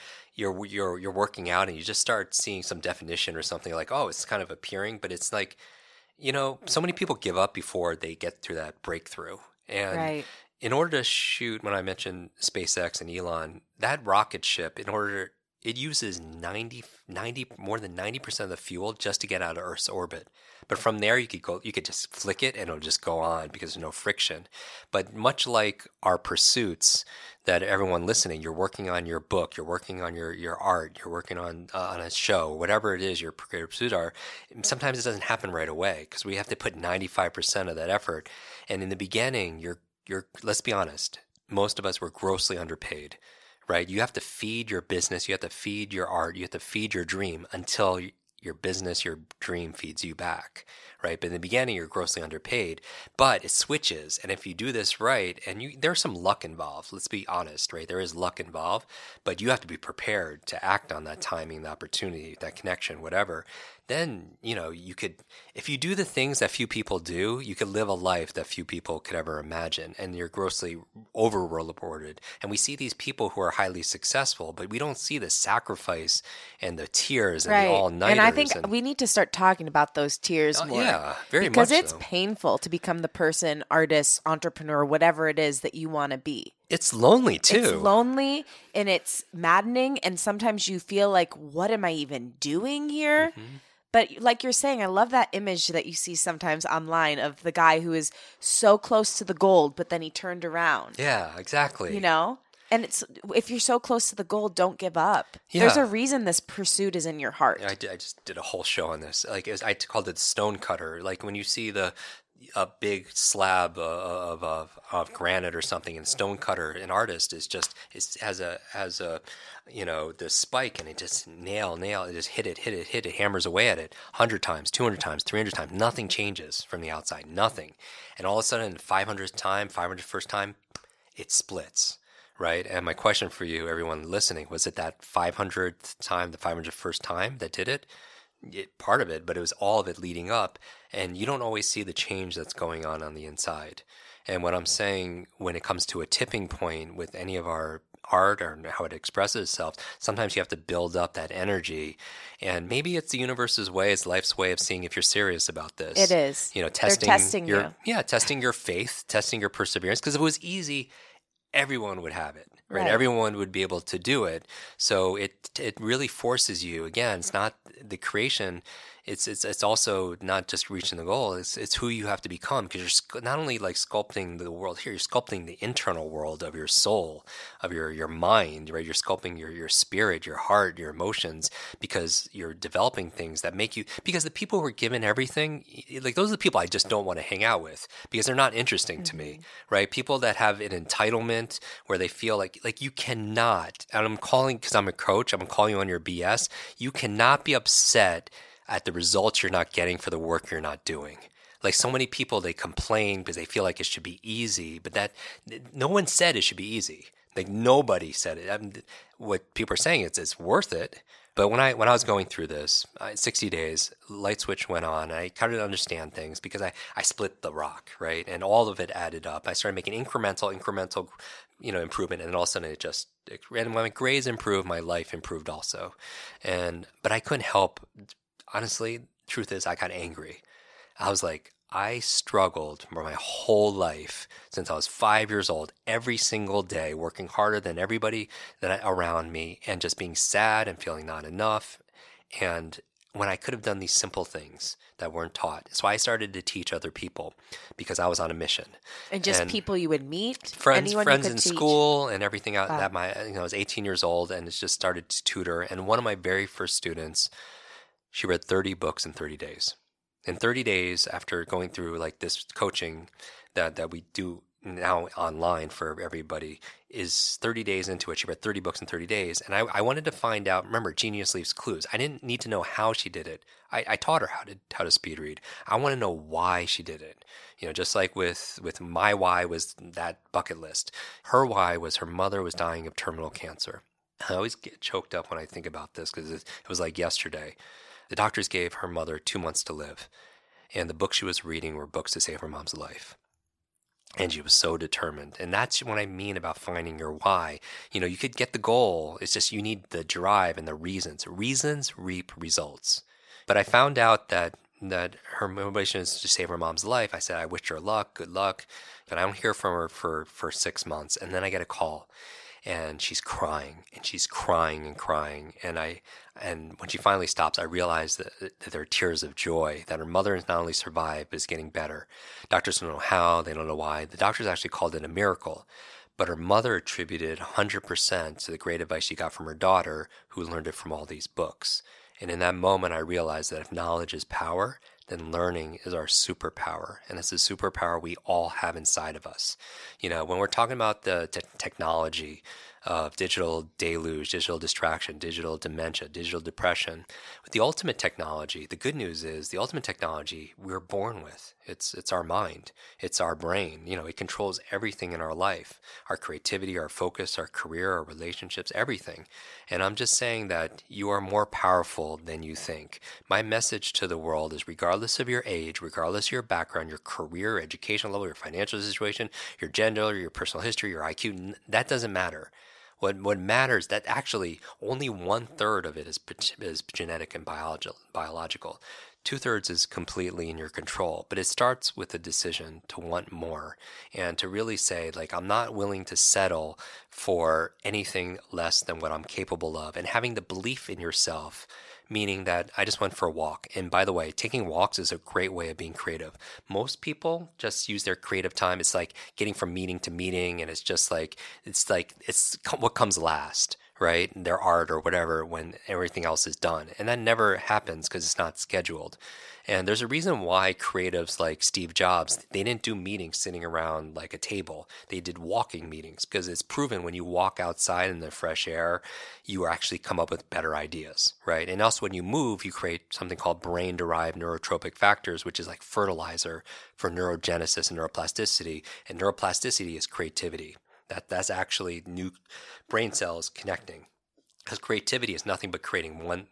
working out and you just start seeing some definition or something, like, oh, it's kind of appearing, but it's like, you know, so many people give up before they get through that breakthrough. And right. In order to shoot, when I mentioned SpaceX and Elon, that rocket ship, it uses more than 90% of the fuel just to get out of Earth's orbit. But from there, you could just flick it and it'll just go on because there's no friction. But much like our pursuits that everyone listening, you're working on your book, you're working on your art, you're working on a show, whatever it is your creative pursuits are, sometimes it doesn't happen right away because we have to put 95% of that effort. And in the beginning, let's be honest, most of us were grossly underpaid. Right? You have to feed your business, you have to feed your art, you have to feed your dream until your business, your dream feeds you back, right? But in the beginning, you're grossly underpaid, but it switches. And if you do this right, and there's some luck involved, let's be honest, right? There is luck involved, but you have to be prepared to act on that timing, the opportunity, that connection, whatever. Then, you know, you could, if you do the things that few people do, you could live a life that few people could ever imagine. And you're grossly over-rewarded. And we see these people who are highly successful, but we don't see the sacrifice and the tears and right. the all-nighters. And I think we need to start talking about those tears more. Yeah, very much so. Because it's painful to become the person, artist, entrepreneur, whatever it is that you want to be. It's lonely too. It's lonely and it's maddening. And sometimes you feel like, what am I even doing here? Mm-hmm. But like you're saying, I love that image that you see sometimes online of the guy who is so close to the gold, but then he turned around. Yeah, exactly. You know? And it's if you're so close to the goal, don't give up. Yeah. There's a reason this pursuit is in your heart. Yeah, I just did a whole show on this. Like I called it stone cutter. Like when you see a big slab of granite or something, and stone cutter, an artist has a you know, the spike, and it just nail, it just hit it, hammers away at it 100 times, 200 times, 300 times, nothing changes from the outside, nothing, and all of a sudden 501st time, it splits. Right. And my question for you, everyone listening, was it that 500th time, the 501st time that did it? Part of it, but it was all of it leading up. And you don't always see the change that's going on the inside. And what I'm saying, when it comes to a tipping point with any of our art or how it expresses itself, sometimes you have to build up that energy. And maybe it's the universe's way, it's life's way of seeing if you're serious about this. It is. You know, testing your faith, testing your perseverance. Because if it was easy, everyone would have it. Right. Everyone would be able to do it. So it really forces you. Again, it's not the creation. It's also not just reaching the goal. It's who you have to become, because you're not only like sculpting the world here, you're sculpting the internal world of your soul, of your mind, right? You're sculpting your spirit, your heart, your emotions, because you're developing things that make you, because the people who are given everything, like those are the people I just don't want to hang out with because they're not interesting to me, right? People that have an entitlement where they feel like you cannot, and I'm calling, because I'm a coach, I'm calling you on your BS, you cannot be upset at the results you're not getting for the work you're not doing. Like so many people, they complain because they feel like it should be easy, but that no one said it should be easy. Like nobody said it. What people are saying is it's worth it. But when I was going through this, 60 days, light switch went on. I kind of understand things because I split the rock, right? And all of it added up. I started making incremental, you know, improvement, and then all of a sudden it and when my grades improved, my life improved also. But I couldn't help. Honestly, truth is, I got angry. I was like, I struggled for my whole life since I was 5 years old, every single day, working harder than everybody around me, and just being sad and feeling not enough. And when I could have done these simple things that weren't taught. So I started to teach other people because I was on a mission. And just people you would meet? Friends in school and everything. I was 18 years old and it just started to tutor. And one of my very first students, she read 30 books in 30 days. In 30 days, after going through like this coaching that we do now online for everybody is 30 days into it. She read 30 books in 30 days. And I wanted to find out, remember, genius leaves clues. I didn't need to know how she did it. I taught her how to speed read. I want to know why she did it. You know, just like with my why was that bucket list. Her why was her mother was dying of terminal cancer. I always get choked up when I think about this because it was like yesterday. The doctors gave her mother 2 months to live. And the books she was reading were books to save her mom's life. And she was so determined. And that's what I mean about finding your why. You know, you could get the goal. It's just you need the drive and the reasons. Reasons reap results. But I found out that her motivation is to save her mom's life. I said, I wish her luck, good luck. But I don't hear from her for 6 months. And then I get a call. And she's crying. And when she finally stops, I realize that there are tears of joy, that her mother has not only survived, but is getting better. Doctors don't know how, they don't know why. The doctors actually called it a miracle. But her mother attributed 100% to the great advice she got from her daughter, who learned it from all these books. And in that moment, I realized that if knowledge is power, then learning is our superpower. And it's a superpower we all have inside of us. You know, when we're talking about the technology of digital deluge, digital distraction, digital dementia, digital depression, with the ultimate technology, the good news is the ultimate technology we're born with. It's our mind. It's our brain. You know, it controls everything in our life, our creativity, our focus, our career, our relationships, everything. And I'm just saying that you are more powerful than you think. My message to the world is regardless of your age, regardless of your background, your career, education level, your financial situation, your gender, your personal history, your IQ, that doesn't matter. What matters, that actually only 1/3 of it is genetic and biological. 2/3 is completely in your control, but it starts with a decision to want more and to really say, like, I'm not willing to settle for anything less than what I'm capable of, and having the belief in yourself, meaning that I just went for a walk. And by the way, taking walks is a great way of being creative. Most people just use their creative time. It's like getting from meeting to meeting, and it's what comes last, right? Their art or whatever, when everything else is done. And that never happens because it's not scheduled. And there's a reason why creatives like Steve Jobs, they didn't do meetings sitting around like a table. They did walking meetings because it's proven when you walk outside in the fresh air, you actually come up with better ideas, right? And also when you move, you create something called brain-derived neurotropic factors, which is like fertilizer for neurogenesis and neuroplasticity. And neuroplasticity is creativity. That's actually new brain cells connecting, because creativity is nothing but connecting one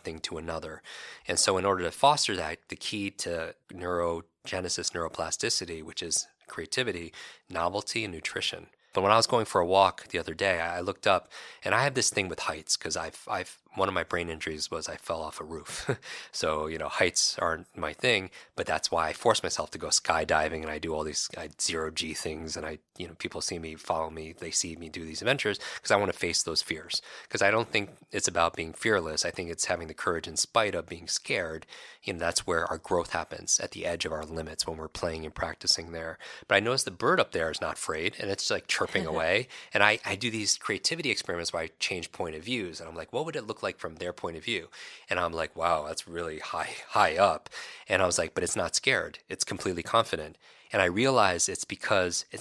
thing to another. And so in order to foster that, the key to neurogenesis, neuroplasticity, which is creativity, novelty, and nutrition. But when I was going for a walk the other day, I looked up, and I have this thing with heights because I've one of my brain injuries was I fell off a roof. So, you know, heights aren't my thing, but that's why I force myself to go skydiving, and I do all these zero-G things, and people see me, follow me, they see me do these adventures because I want to face those fears, because I don't think it's about being fearless. I think it's having the courage in spite of being scared, and that's where our growth happens, at the edge of our limits when we're playing and practicing there. But I noticed the bird up there is not afraid, and it's like chirping away, and I do these creativity experiments where I change point of views, and I'm like, what would it look like from their point of view? And I'm like, wow, that's really high up. And I was like, but it's not scared. It's completely confident. And I realized it's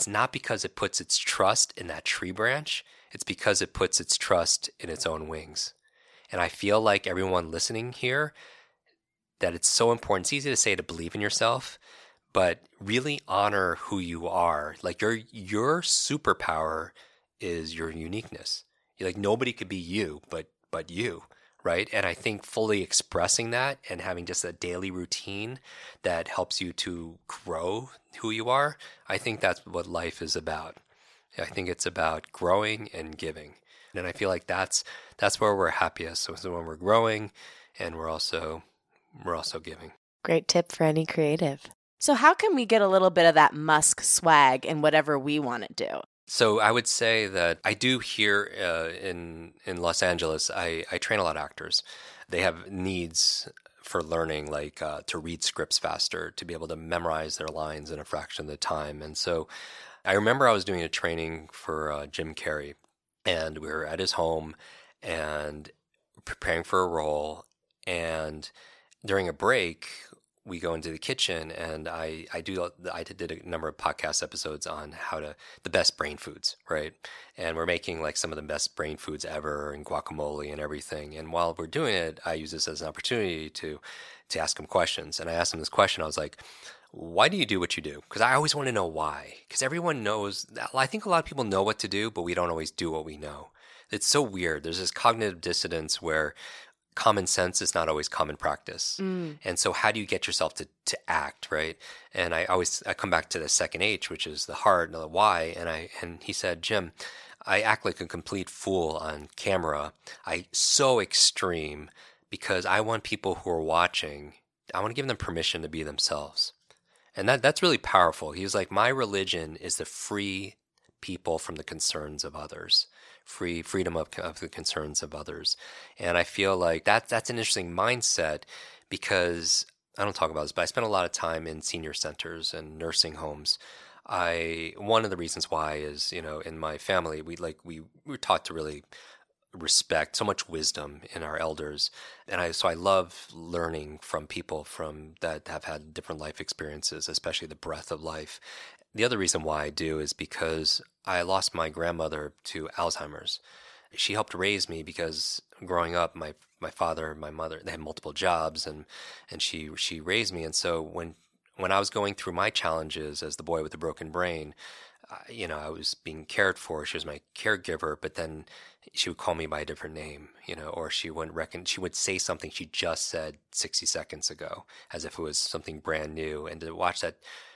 not because it puts its trust in that tree branch. It's because it puts its trust in its own wings. And I feel like everyone listening here, that it's so important. It's easy to say to believe in yourself, but really honor who you are. Like your superpower is your uniqueness. You're like, nobody could be you, but you, right? And I think fully expressing that and having just a daily routine that helps you to grow who you are, I think that's what life is about. I think it's about growing and giving. And I feel like that's where we're happiest. So it's when we're growing and we're also giving. Great tip for any creative. So how can we get a little bit of that Musk swag in whatever we want to do? So I would say that I do here in Los Angeles, I train a lot of actors. They have needs for learning, like to read scripts faster, to be able to memorize their lines in a fraction of the time. And so I remember I was doing a training for Jim Carrey, and we were at his home and preparing for a role. And during a break, we go into the kitchen, and I did a number of podcast episodes on the best brain foods, right? And we're making like some of the best brain foods ever, and guacamole and everything. And while we're doing it, I use this as an opportunity to ask him questions. And I asked him this question. I was like, why do you do what you do? Because I always want to know why. Because everyone knows, I think a lot of people know what to do, but we don't always do what we know. It's so weird. There's this cognitive dissonance where common sense is not always common practice. Mm. And so how do you get yourself to act, right? And I come back to the second H, which is the heart and the why. And he said, Jim, I act like a complete fool on camera. I so extreme because I want people who are watching, I want to give them permission to be themselves. And that's really powerful. He was like, my religion is to free people from the concerns of others, freedom of the concerns of others. And I feel like that's an interesting mindset, because I don't talk about this, but I spent a lot of time in senior centers and nursing homes. One of the reasons why is, you know, in my family, we were taught to really respect so much wisdom in our elders, and so I love learning from people that have had different life experiences, especially the breadth of life. The other reason why I do is because I lost my grandmother to Alzheimer's. She helped raise me, because growing up, my father and my mother, they had multiple jobs, and she raised me. And so when I was going through my challenges as the boy with the broken brain, you know, I was being cared for. She was my caregiver, but then she would call me by a different name, you know, or she would say something she just said 60 seconds ago, as if it was something brand new. And to watch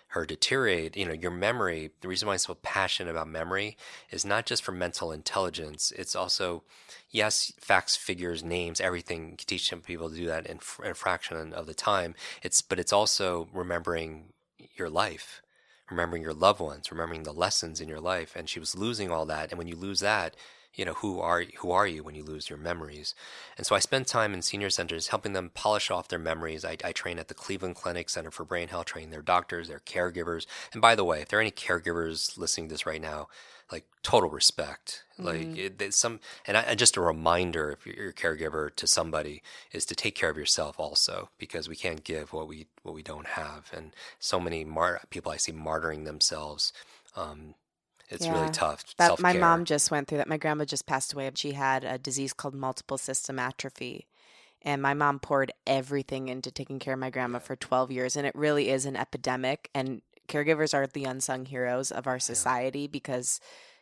her deteriorate, you know, your memory, the reason why I'm so passionate about memory is not just for mental intelligence. It's also, yes, facts, figures, names, everything, you can teach people to do that in a fraction of the time. But it's also remembering your life, remembering your loved ones, remembering the lessons in your life. And she was losing all that. And when you lose that, you know, who are you when you lose your memories? And so I spend time in senior centers helping them polish off their memories. I train at the Cleveland Clinic Center for Brain Health, training their doctors, their caregivers. And by the way, if there are any caregivers listening to this right now, like, total respect. Mm-hmm. Like just a reminder, if you're a caregiver to somebody, is to take care of yourself also, because we can't give what we don't have. And so many people I see martyring themselves. It's really tough. Self-care. My mom just went through that. My grandma just passed away. She had a disease called multiple system atrophy. And my mom poured everything into taking care of my grandma for 12 years. And it really is an epidemic. And caregivers are the unsung heroes of our society because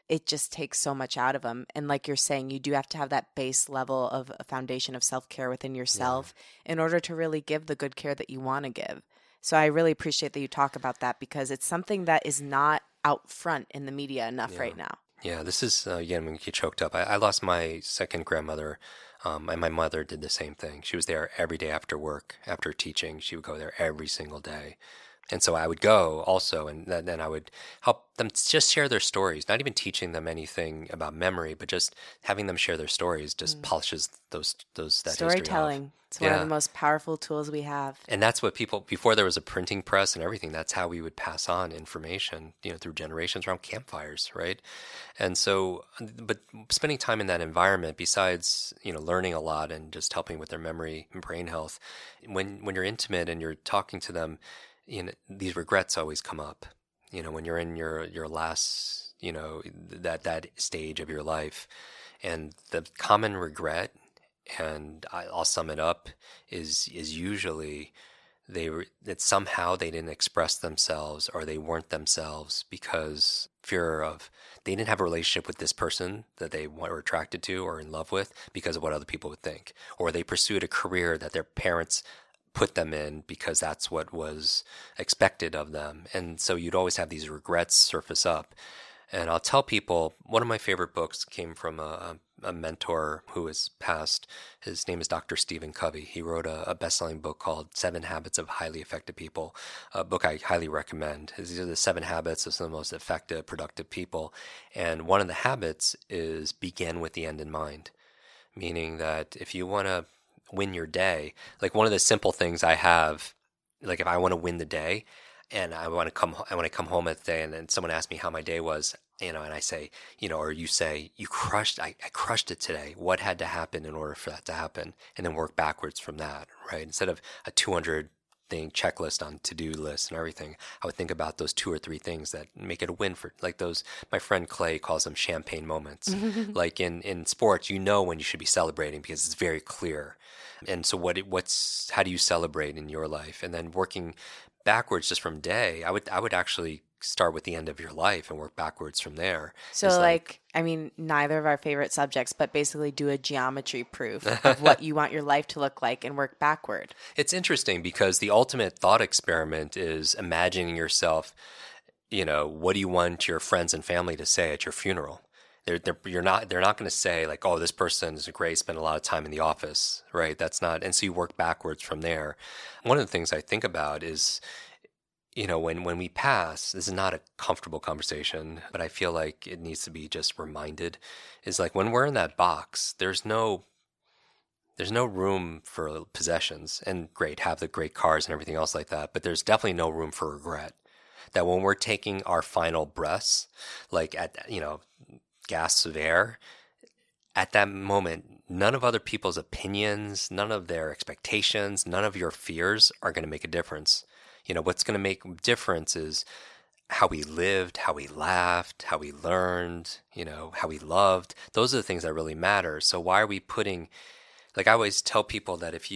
it just takes so much out of them. And like you're saying, you do have to have that base level of a foundation of self-care within yourself in order to really give the good care that you want to give. So I really appreciate that you talk about that, because it's something that is not out front in the media enough right now. Yeah, this is, again, when you get choked up. I lost my second grandmother, and my mother did the same thing. She was there every day after work, after teaching. She would go there every single day. And so I would go also, and then I would help them just share their stories, not even teaching them anything about memory, but just having them share their stories just polishes that storytelling. It's one of the most powerful tools we have. And that's what people, before there was a printing press and everything, that's how we would pass on information, you know, through generations around campfires, right? And so, but spending time in that environment, besides, you know, learning a lot and just helping with their memory and brain health, when you're intimate and you're talking to them, you know, these regrets always come up, you know, when you're in your last, you know, that stage of your life. And the common regret, and I'll sum it up, is usually that somehow they didn't express themselves, or they weren't themselves because fear of, they didn't have a relationship with this person that they were attracted to or in love with because of what other people would think, or they pursued a career that their parents put them in because that's what was expected of them. And so you'd always have these regrets surface up. And I'll tell people, one of my favorite books came from a mentor who has passed. His name is Dr. Stephen Covey. He wrote a best-selling book called 7 Habits of Highly Effective People, a book I highly recommend. These are the 7 habits of some of the most effective, productive people. And one of the habits is begin with the end in mind, meaning that if you want to win your day. Like, one of the simple things I have, like, if I want to win the day and I want to come home at the day, and then someone asks me how my day was, you know, and I say, you know, or you say, I crushed it today. What had to happen in order for that to happen? And then work backwards from that, right? Instead of a 200 thing, checklist on to-do lists and everything, I would think about those 2 or 3 things that make it a win for, like those, my friend Clay calls them champagne moments. Like in sports, you know when you should be celebrating because it's very clear. And so how do you celebrate in your life? And then working backwards just from day, I would actually start with the end of your life and work backwards from there. So neither of our favorite subjects, but basically do a geometry proof of what you want your life to look like and work backward. It's interesting because the ultimate thought experiment is imagining yourself, what do you want your friends and family to say at your funeral? They're not going to say like, oh, this person is great, spent a lot of time in the office, right? That's not, and so you work backwards from there. One of the things I think about is, when we pass, this is not a comfortable conversation, but I feel like it needs to be just reminded, is like when we're in that box, there's no room for possessions, and great, have the great cars and everything else like that, but there's definitely no room for regret. That when we're taking our final breaths, like at, gasps of air, at that moment, none of other people's opinions, none of their expectations, none of your fears are going to make a difference. What's going to make a difference is how we lived, how we laughed, how we learned, how we loved. Those are the things that really matter. So why are we putting, like I always tell people that if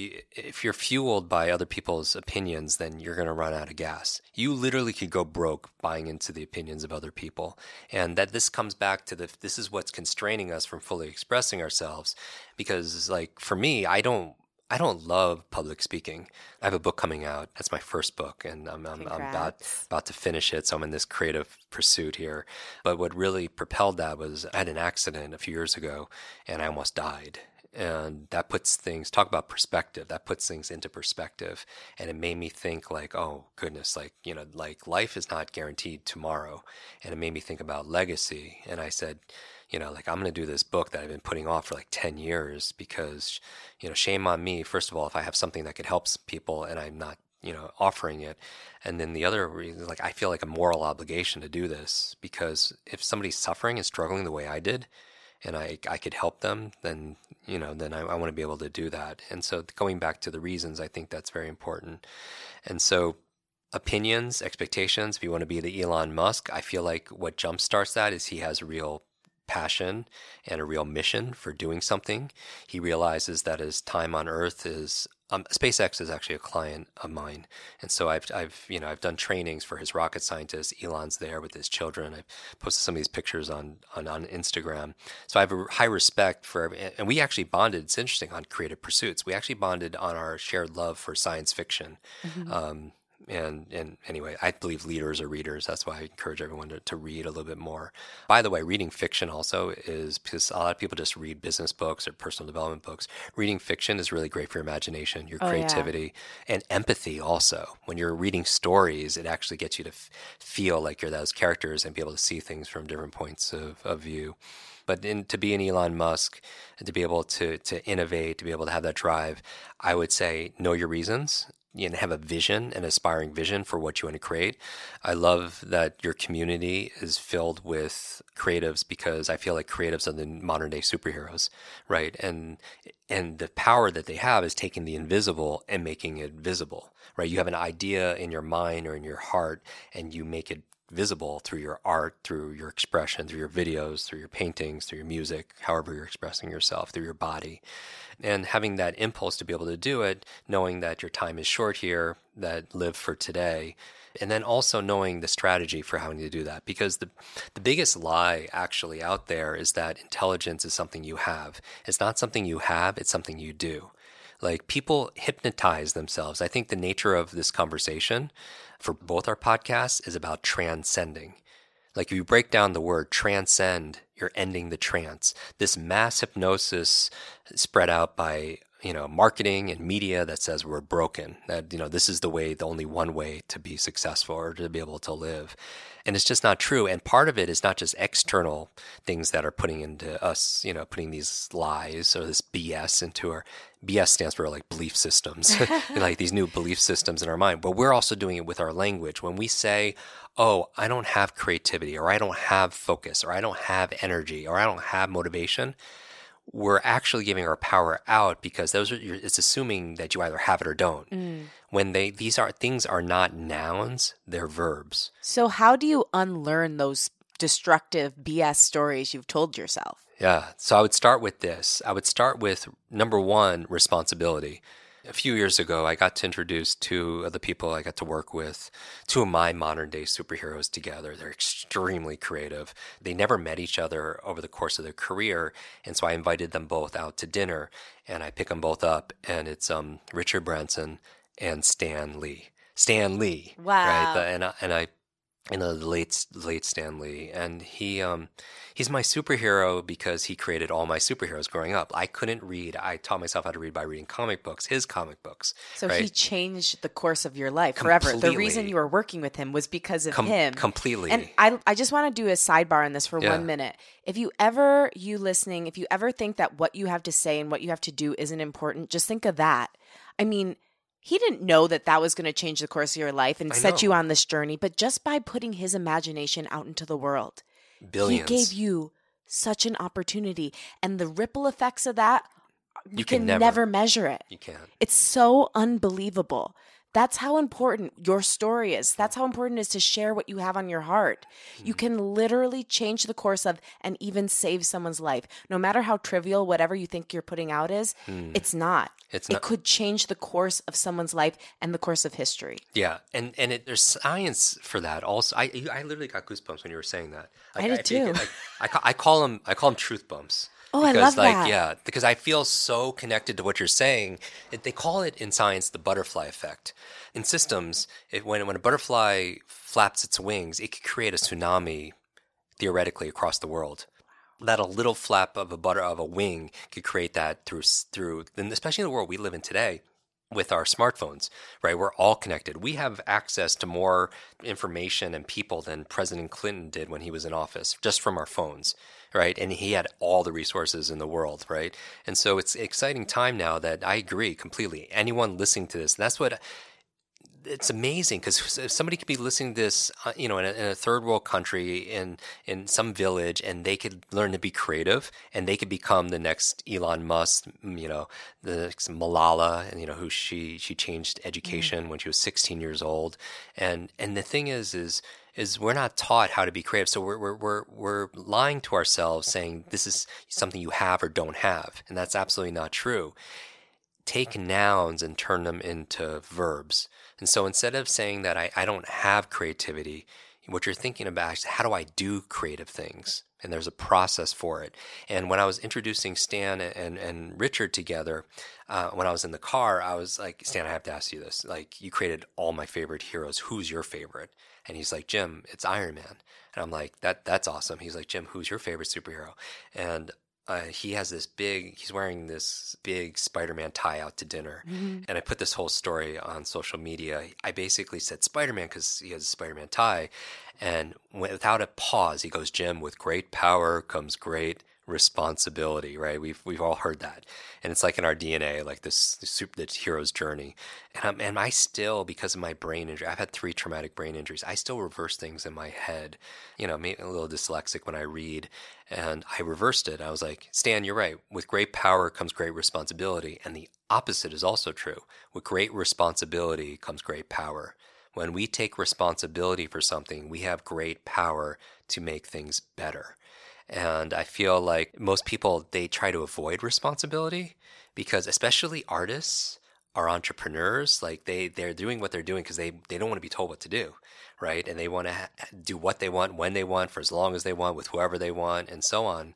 you're fueled by other people's opinions, then you're going to run out of gas. You literally could go broke buying into the opinions of other people. And that this comes back to this is what's constraining us from fully expressing ourselves. Because like for me, I don't love public speaking. I have a book coming out. That's my first book, and I'm about to finish it. So I'm in this creative pursuit here. But what really propelled that was I had an accident a few years ago, and I almost died. And that puts things, talk about perspective, that puts things into perspective. And it made me think like, oh goodness, like life is not guaranteed tomorrow. And it made me think about legacy. And I said, like I'm going to do this book that I've been putting off for like 10 years because, shame on me, first of all, if I have something that could help some people and I'm not, offering it. And then the other reason is like, I feel like a moral obligation to do this because if somebody's suffering and struggling the way I did, and I could help them, then I want to be able to do that. And so going back to the reasons, I think that's very important. And so opinions, expectations, if you want to be the Elon Musk, I feel like what jumpstarts that is he has real passion and a real mission for doing something. He realizes that his time on Earth is SpaceX is actually a client of mine, and so I've done trainings for his rocket scientists. Elon's there with his children. I've posted some of these pictures on Instagram. So I have a high respect for, and we actually bonded. It's interesting on creative pursuits. We actually bonded on our shared love for science fiction. Mm-hmm. And anyway, I believe leaders are readers. That's why I encourage everyone to read a little bit more. By the way, reading fiction also is, because a lot of people just read business books or personal development books. Reading fiction is really great for your imagination, your creativity, and empathy also. When you're reading stories, it actually gets you to feel like you're those characters and be able to see things from different points of view. But to be an Elon Musk, to be able to innovate, to be able to have that drive, I would say know your reasons and have a vision, an aspiring vision for what you want to create. I love that your community is filled with creatives because I feel like creatives are the modern day superheroes, right? And the power that they have is taking the invisible and making it visible, right? You have an idea in your mind or in your heart and you make it visible through your art, through your expression, through your videos, through your paintings, through your music, however you're expressing yourself, through your body. And having that impulse to be able to do it, knowing that your time is short here, that live for today, and then also knowing the strategy for how to do that. Because the biggest lie actually out there is that intelligence is something you have. It's not something you have, it's something you do. Like people hypnotize themselves. I think the nature of this conversation for both our podcasts is about transcending. Like if you break down the word transcend, you're ending the trance. This mass hypnosis spread out by marketing and media that says we're broken, that this is the way, the only one way to be successful or to be able to live. And it's just not true. And part of it is not just external things that are putting into us, putting these lies or this BS into our, BS stands for like belief systems, like these new belief systems in our mind. But we're also doing it with our language. When we say, oh, I don't have creativity, or I don't have focus, or I don't have energy, or I don't have motivation, we're actually giving our power out, because those are, it's assuming that you either have it or don't. Mm. When these things are not nouns, they're verbs. So how do you unlearn those destructive BS stories you've told yourself? Yeah. So I would start with this. I would start with, number one, responsibility. A few years ago, I got to introduce two of the people I got to work with, two of my modern-day superheroes together. They're extremely creative. They never met each other over the course of their career, and so I invited them both out to dinner, and I pick them both up, and it's Richard Branson and Stan Lee. Stan Lee. Wow. Right? The late Stan Lee, and he's my superhero because he created all my superheroes growing up. I couldn't read. I taught myself how to read by reading comic books, his comic books. So right? He changed the course of your life completely. Forever. The reason you were working with him was because of him. Completely. And I just want to do a sidebar on this for 1 minute. If you ever think that what you have to say and what you have to do isn't important, just think of that. I mean, he didn't know that was going to change the course of your life and set you on this journey. But just by putting his imagination out into the world, billions, he gave you such an opportunity. And the ripple effects of that, you can never measure it. You can't. It's so unbelievable. That's how important your story is. That's how important it is to share what you have on your heart. You can literally change the course of and even save someone's life. No matter how trivial whatever you think you're putting out is, it's not. It could change the course of someone's life and the course of history. Yeah, and there's science for that. Also, I literally got goosebumps when you were saying that. Like, I did too. I call them truth bumps. Oh, because, I love that. Yeah, because I feel so connected to what you're saying. They call it in science the butterfly effect. In systems, when a butterfly flaps its wings, it could create a tsunami theoretically across the world. That a little flap of a wing could create that through, and especially in the world we live in today, with our smartphones, right? We're all connected. We have access to more information and people than President Clinton did when he was in office, just from our phones, right? And he had all the resources in the world, right? And so it's an exciting time now that I agree completely. Anyone listening to this, and that's what, it's amazing, because somebody could be listening to this, in a third world country in some village, and they could learn to be creative, and they could become the next Elon Musk, the next Malala, and who she changed education when she was 16 years old, and the thing is we're not taught how to be creative, so we're lying to ourselves, saying this is something you have or don't have, and that's absolutely not true. Take nouns and turn them into verbs. And so instead of saying that I don't have creativity, what you're thinking about is, how do I do creative things? And there's a process for it. And when I was introducing Stan and Richard together, when I was in the car, I was like, Stan, I have to ask you this. Like, you created all my favorite heroes. Who's your favorite? And he's like, Jim, it's Iron Man. And I'm like, that's awesome. He's like, Jim, who's your favorite superhero? And he's wearing this big Spider-Man tie out to dinner. Mm-hmm. And I put this whole story on social media. I basically said Spider-Man because he has a Spider-Man tie. And without a pause, he goes, Jim, with great power comes great responsibility, right? We've all heard that. And it's like in our DNA, like this hero's journey. And I still, because of my brain injury, I've had 3 traumatic brain injuries. I still reverse things in my head. Maybe a little dyslexic when I read. And I reversed it. I was like, Stan, you're right. With great power comes great responsibility. And the opposite is also true. With great responsibility comes great power. When we take responsibility for something, we have great power to make things better. And I feel like most people, they try to avoid responsibility, because especially artists are entrepreneurs. Like they're doing what they're doing because they don't want to be told what to do, right? And they want to do what they want, when they want, for as long as they want, with whoever they want, and so on.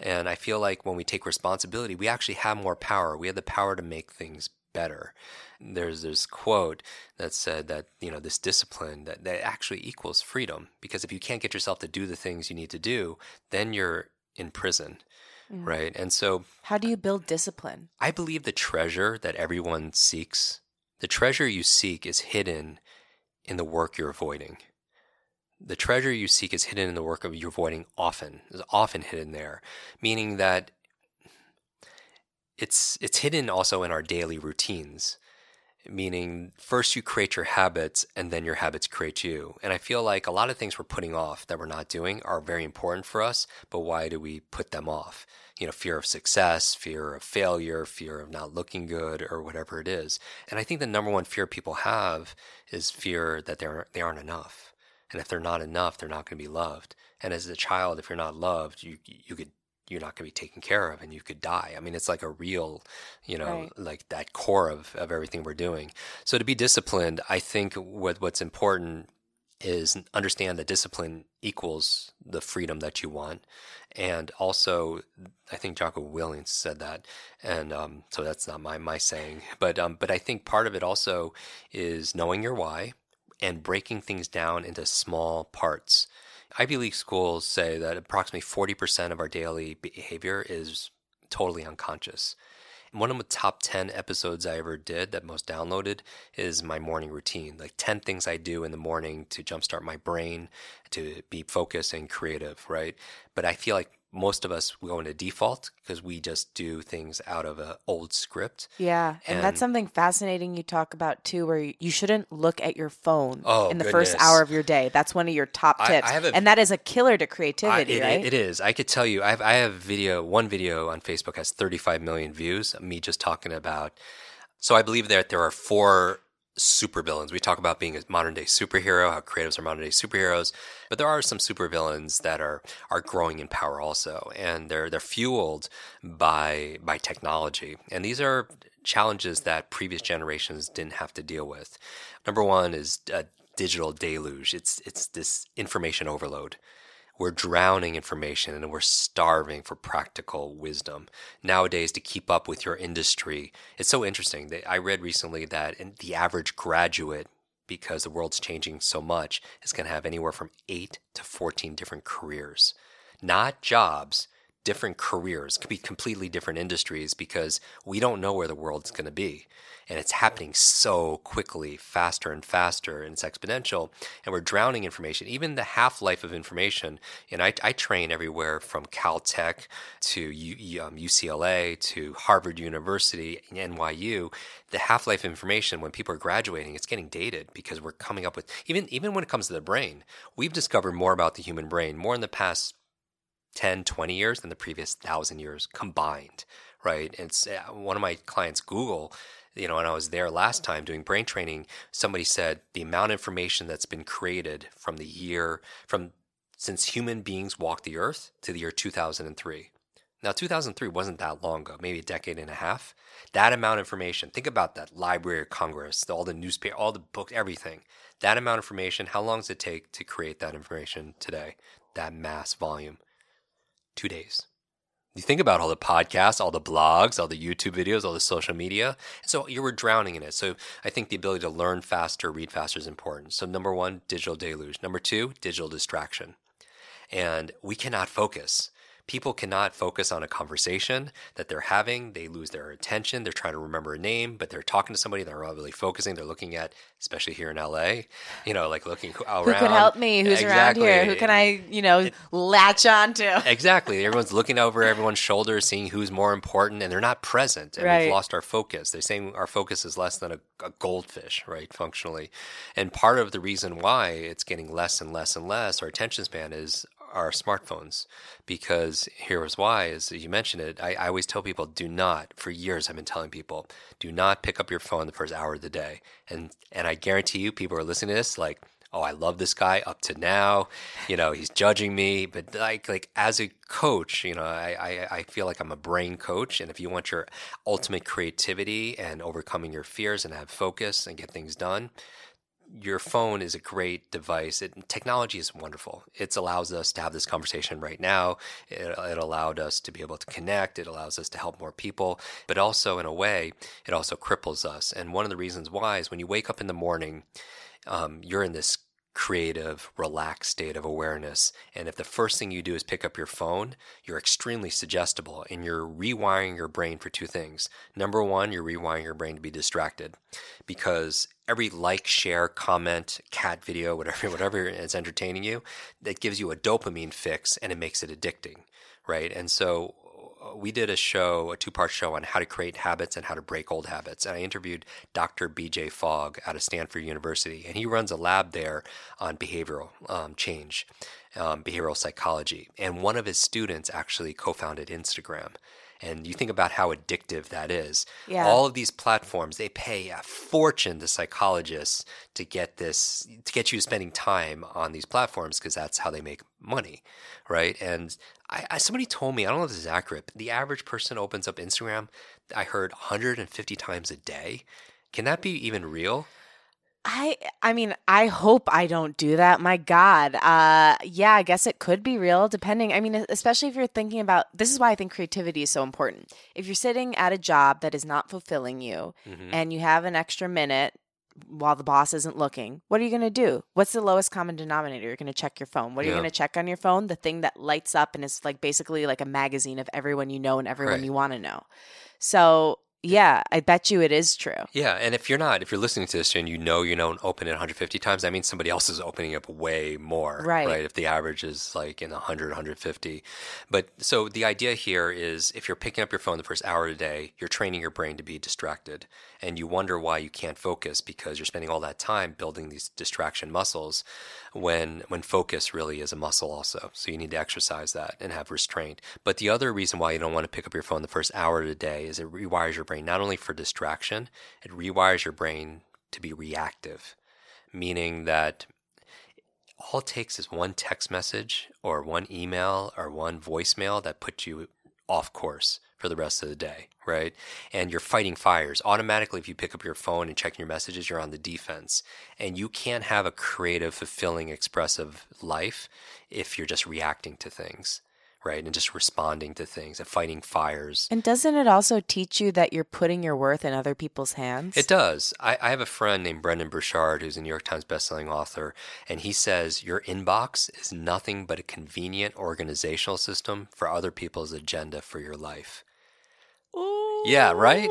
And I feel like when we take responsibility, we actually have more power. We have the power to make things better. There's this quote that said that, this discipline that actually equals freedom, because if you can't get yourself to do the things you need to do, then you're in prison, right? And so how do you build discipline? I believe the treasure that everyone seeks, the treasure you seek is hidden in the work you're avoiding. The treasure you seek is hidden in the work of you're avoiding is often hidden there, meaning that it's hidden also in our daily routines, meaning first you create your habits and then your habits create you. And I feel like a lot of things we're putting off that we're not doing are very important for us, but why do we put them off? fear of success, fear of failure, fear of not looking good, or whatever it is. And I think the number one fear people have is fear that they aren't enough. And if they're not enough, they're not going to be loved. And as a child, if you're not loved, you're not going to be taken care of, and you could die. I mean, it's like a real, right. Like that core of everything we're doing. So to be disciplined, I think what's important is understand that discipline equals the freedom that you want. And also, I think Jocko Williams said that. And so that's not my saying. But I think part of it also is knowing your why and breaking things down into small parts. Ivy League schools say that approximately 40% of our daily behavior is totally unconscious. One of the top 10 episodes I ever did that most downloaded is my morning routine, like 10 things I do in the morning to jumpstart my brain, to be focused and creative, right? But I feel like most of us go into default because we just do things out of an old script. Yeah, and that's something fascinating you talk about too, where you shouldn't look at your phone in the first hour of your day. That's one of your top tips, and that is a killer to creativity, right? It is. I could tell you, I have one video on Facebook has 35 million views, me just talking about, so I believe that there are four supervillains. We talk about being a modern-day superhero, how creatives are modern-day superheroes, but there are some supervillains that are growing in power also, and they're fueled by technology. And these are challenges that previous generations didn't have to deal with. Number one is a digital deluge. It's this information overload. We're drowning information and we're starving for practical wisdom. Nowadays, to keep up with your industry, it's so interesting. I read recently that the average graduate, because the world's changing so much, is going to have anywhere from 8 to 14 different careers. Not jobs, different careers. Could be completely different industries because we don't know where the world's going to be. And it's happening so quickly, faster and faster, and it's exponential. And we're drowning information, even the half-life of information. And I train everywhere from Caltech to UCLA to Harvard University, NYU. The half-life information, when people are graduating, it's getting dated because we're coming up with, even when it comes to the brain, we've discovered more about the human brain, more in the past 10, 20 years than the previous 1,000 years combined, right? And it's, one of my clients, Google, when I was there last time doing brain training, somebody said the amount of information that's been created since human beings walked the earth to the year 2003. Now, 2003 wasn't that long ago, maybe a decade and a half. That amount of information, think about that, Library of Congress, all the newspaper, all the books, everything. That amount of information, how long does it take to create that information today, that mass volume? 2 days. You think about all the podcasts, all the blogs, all the YouTube videos, all the social media. So you were drowning in it. So I think the ability to learn faster, read faster is important. So number one, digital deluge. Number two, digital distraction. And we cannot focus. People cannot focus on a conversation that they're having. They lose their attention. They're trying to remember a name, but they're talking to somebody. They're not really focusing. They're looking at, especially here in LA, like looking around. Who could help me? Who's exactly. Around here? Who can I, latch onto? Exactly. Everyone's looking over everyone's shoulder, seeing who's more important, and they're not present. And Right. We've lost our focus. They're saying our focus is less than a goldfish, right? Functionally. And part of the reason why it's getting less and less and less, our attention span is our smartphones, because here's why, as you mentioned it, I always tell people, for years I've been telling people, do not pick up your phone the first hour of the day. And I guarantee you people are listening to this like, oh, I love this guy up to now, he's judging me. But like as a coach, I feel like I'm a brain coach. And if you want your ultimate creativity and overcoming your fears and have focus and get things done, your phone is a great device. Technology is wonderful. It allows us to have this conversation right now. It allowed us to be able to connect. It allows us to help more people. But also, in a way, it also cripples us. And one of the reasons why is when you wake up in the morning, you're in this creative, relaxed state of awareness. And if the first thing you do is pick up your phone, you're extremely suggestible and you're rewiring your brain for two things. Number one, you're rewiring your brain to be distracted because every like, share, comment, cat video, whatever is entertaining you, that gives you a dopamine fix and it makes it addicting, right? And so we did a show, a two-part show on how to create habits and how to break old habits. And I interviewed Dr. B.J. Fogg out of Stanford University, and he runs a lab there on behavioral change, behavioral psychology. And one of his students actually co-founded Instagram. And you think about how addictive that is. Yeah. All of these platforms, they pay a fortune to psychologists to get you spending time on these platforms because that's how they make money, right? And somebody told me, I don't know if this is accurate, but the average person opens up Instagram, I heard 150 times a day. Can that be even real? I mean, I hope I don't do that. My God. Yeah, I guess it could be real depending. I mean, especially if you're thinking about, this is why I think creativity is so important. If you're sitting at a job that is not fulfilling you and you have an extra minute while the boss isn't looking, what are you going to do? What's the lowest common denominator? You're going to check your phone. What are you going to check on your phone? The thing that lights up and is like basically like a magazine of everyone you know and everyone you want to know. So yeah, I bet you it is true. Yeah, and if you're listening to this and you don't open it 150 times, that means somebody else is opening up way more, right? If the average is like in 100, 150. But so the idea here is if you're picking up your phone the first hour of the day, you're training your brain to be distracted, and you wonder why you can't focus because you're spending all that time building these distraction muscles when focus really is a muscle also. So you need to exercise that and have restraint. But the other reason why you don't want to pick up your phone the first hour of the day is it rewires your brain. Not only for distraction, it rewires your brain to be reactive, meaning that all it takes is one text message or one email or one voicemail that puts you off course for the rest of the day, right? And you're fighting fires. Automatically, if you pick up your phone and check your messages, you're on the defense. And you can't have a creative, fulfilling, expressive life if you're just reacting to things. Right, and just responding to things and fighting fires. And doesn't it also teach you that you're putting your worth in other people's hands? It does. I have a friend named Brendan Burchard who's a New York Times bestselling author, and he says your inbox is nothing but a convenient organizational system for other people's agenda for your life. Ooh. Yeah, right?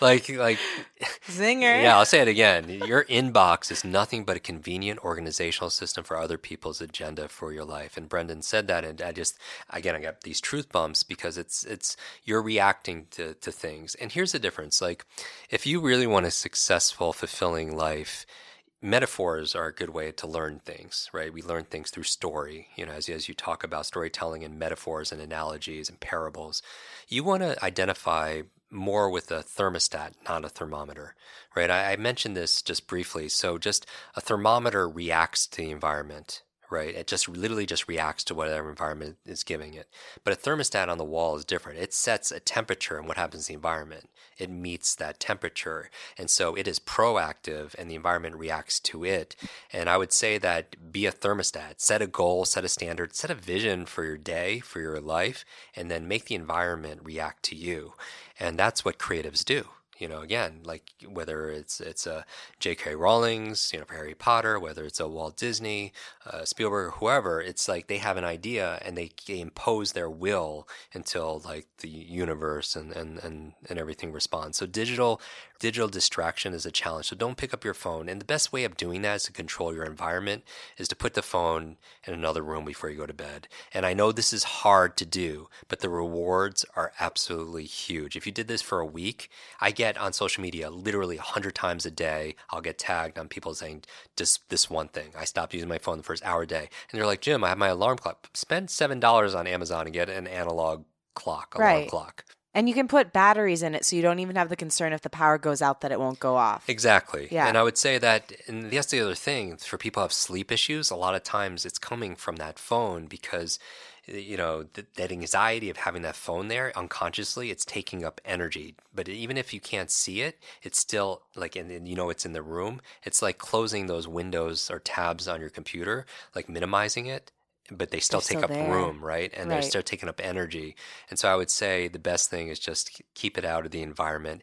Like zinger. Yeah, I'll say it again. Your inbox is nothing but a convenient organizational system for other people's agenda for your life. And Brendan said that, and I got these truth bumps because it's you're reacting to things. And here's the difference. Like, if you really want a successful, fulfilling life, metaphors are a good way to learn things, right? We learn things through story, as you talk about storytelling and metaphors and analogies and parables. You want to identify more with a thermostat, not a thermometer, right? I mentioned this just briefly. So just a thermometer reacts to the environment, right? It just literally just reacts to whatever environment is giving it. But a thermostat on the wall is different. It sets a temperature, and what happens to the environment? It meets that temperature. And so it is proactive, and the environment reacts to it. And I would say that be a thermostat. Set a goal, set a standard, set a vision for your day, for your life, and then make the environment react to you. And that's what creatives do. Again, like whether it's a J.K. Rowling's, for Harry Potter, whether it's a Walt Disney, Spielberg, whoever, it's like they have an idea and they impose their will until like the universe and everything responds. So digital distraction is a challenge. So don't pick up your phone. And the best way of doing that is to control your environment, is to put the phone in another room before you go to bed. And I know this is hard to do, but the rewards are absolutely huge. If you did this for a week, I get on social media literally 100 times a day. I'll get tagged on people saying just this one thing. I stopped using my phone the first hour a day. And they're like, Jim, I have my alarm clock. Spend $7 on Amazon and get an analog clock, alarm clock. And you can put batteries in it so you don't even have the concern if the power goes out that it won't go off. Exactly. Yeah. And I would say that, and that's the other thing, for people who have sleep issues, a lot of times it's coming from that phone because, that anxiety of having that phone there unconsciously, it's taking up energy. But even if you can't see it, it's still like, and it's in the room, it's like closing those windows or tabs on your computer, like minimizing it. But they still take up room, right? And they're still taking up energy. And so I would say the best thing is just keep it out of the environment.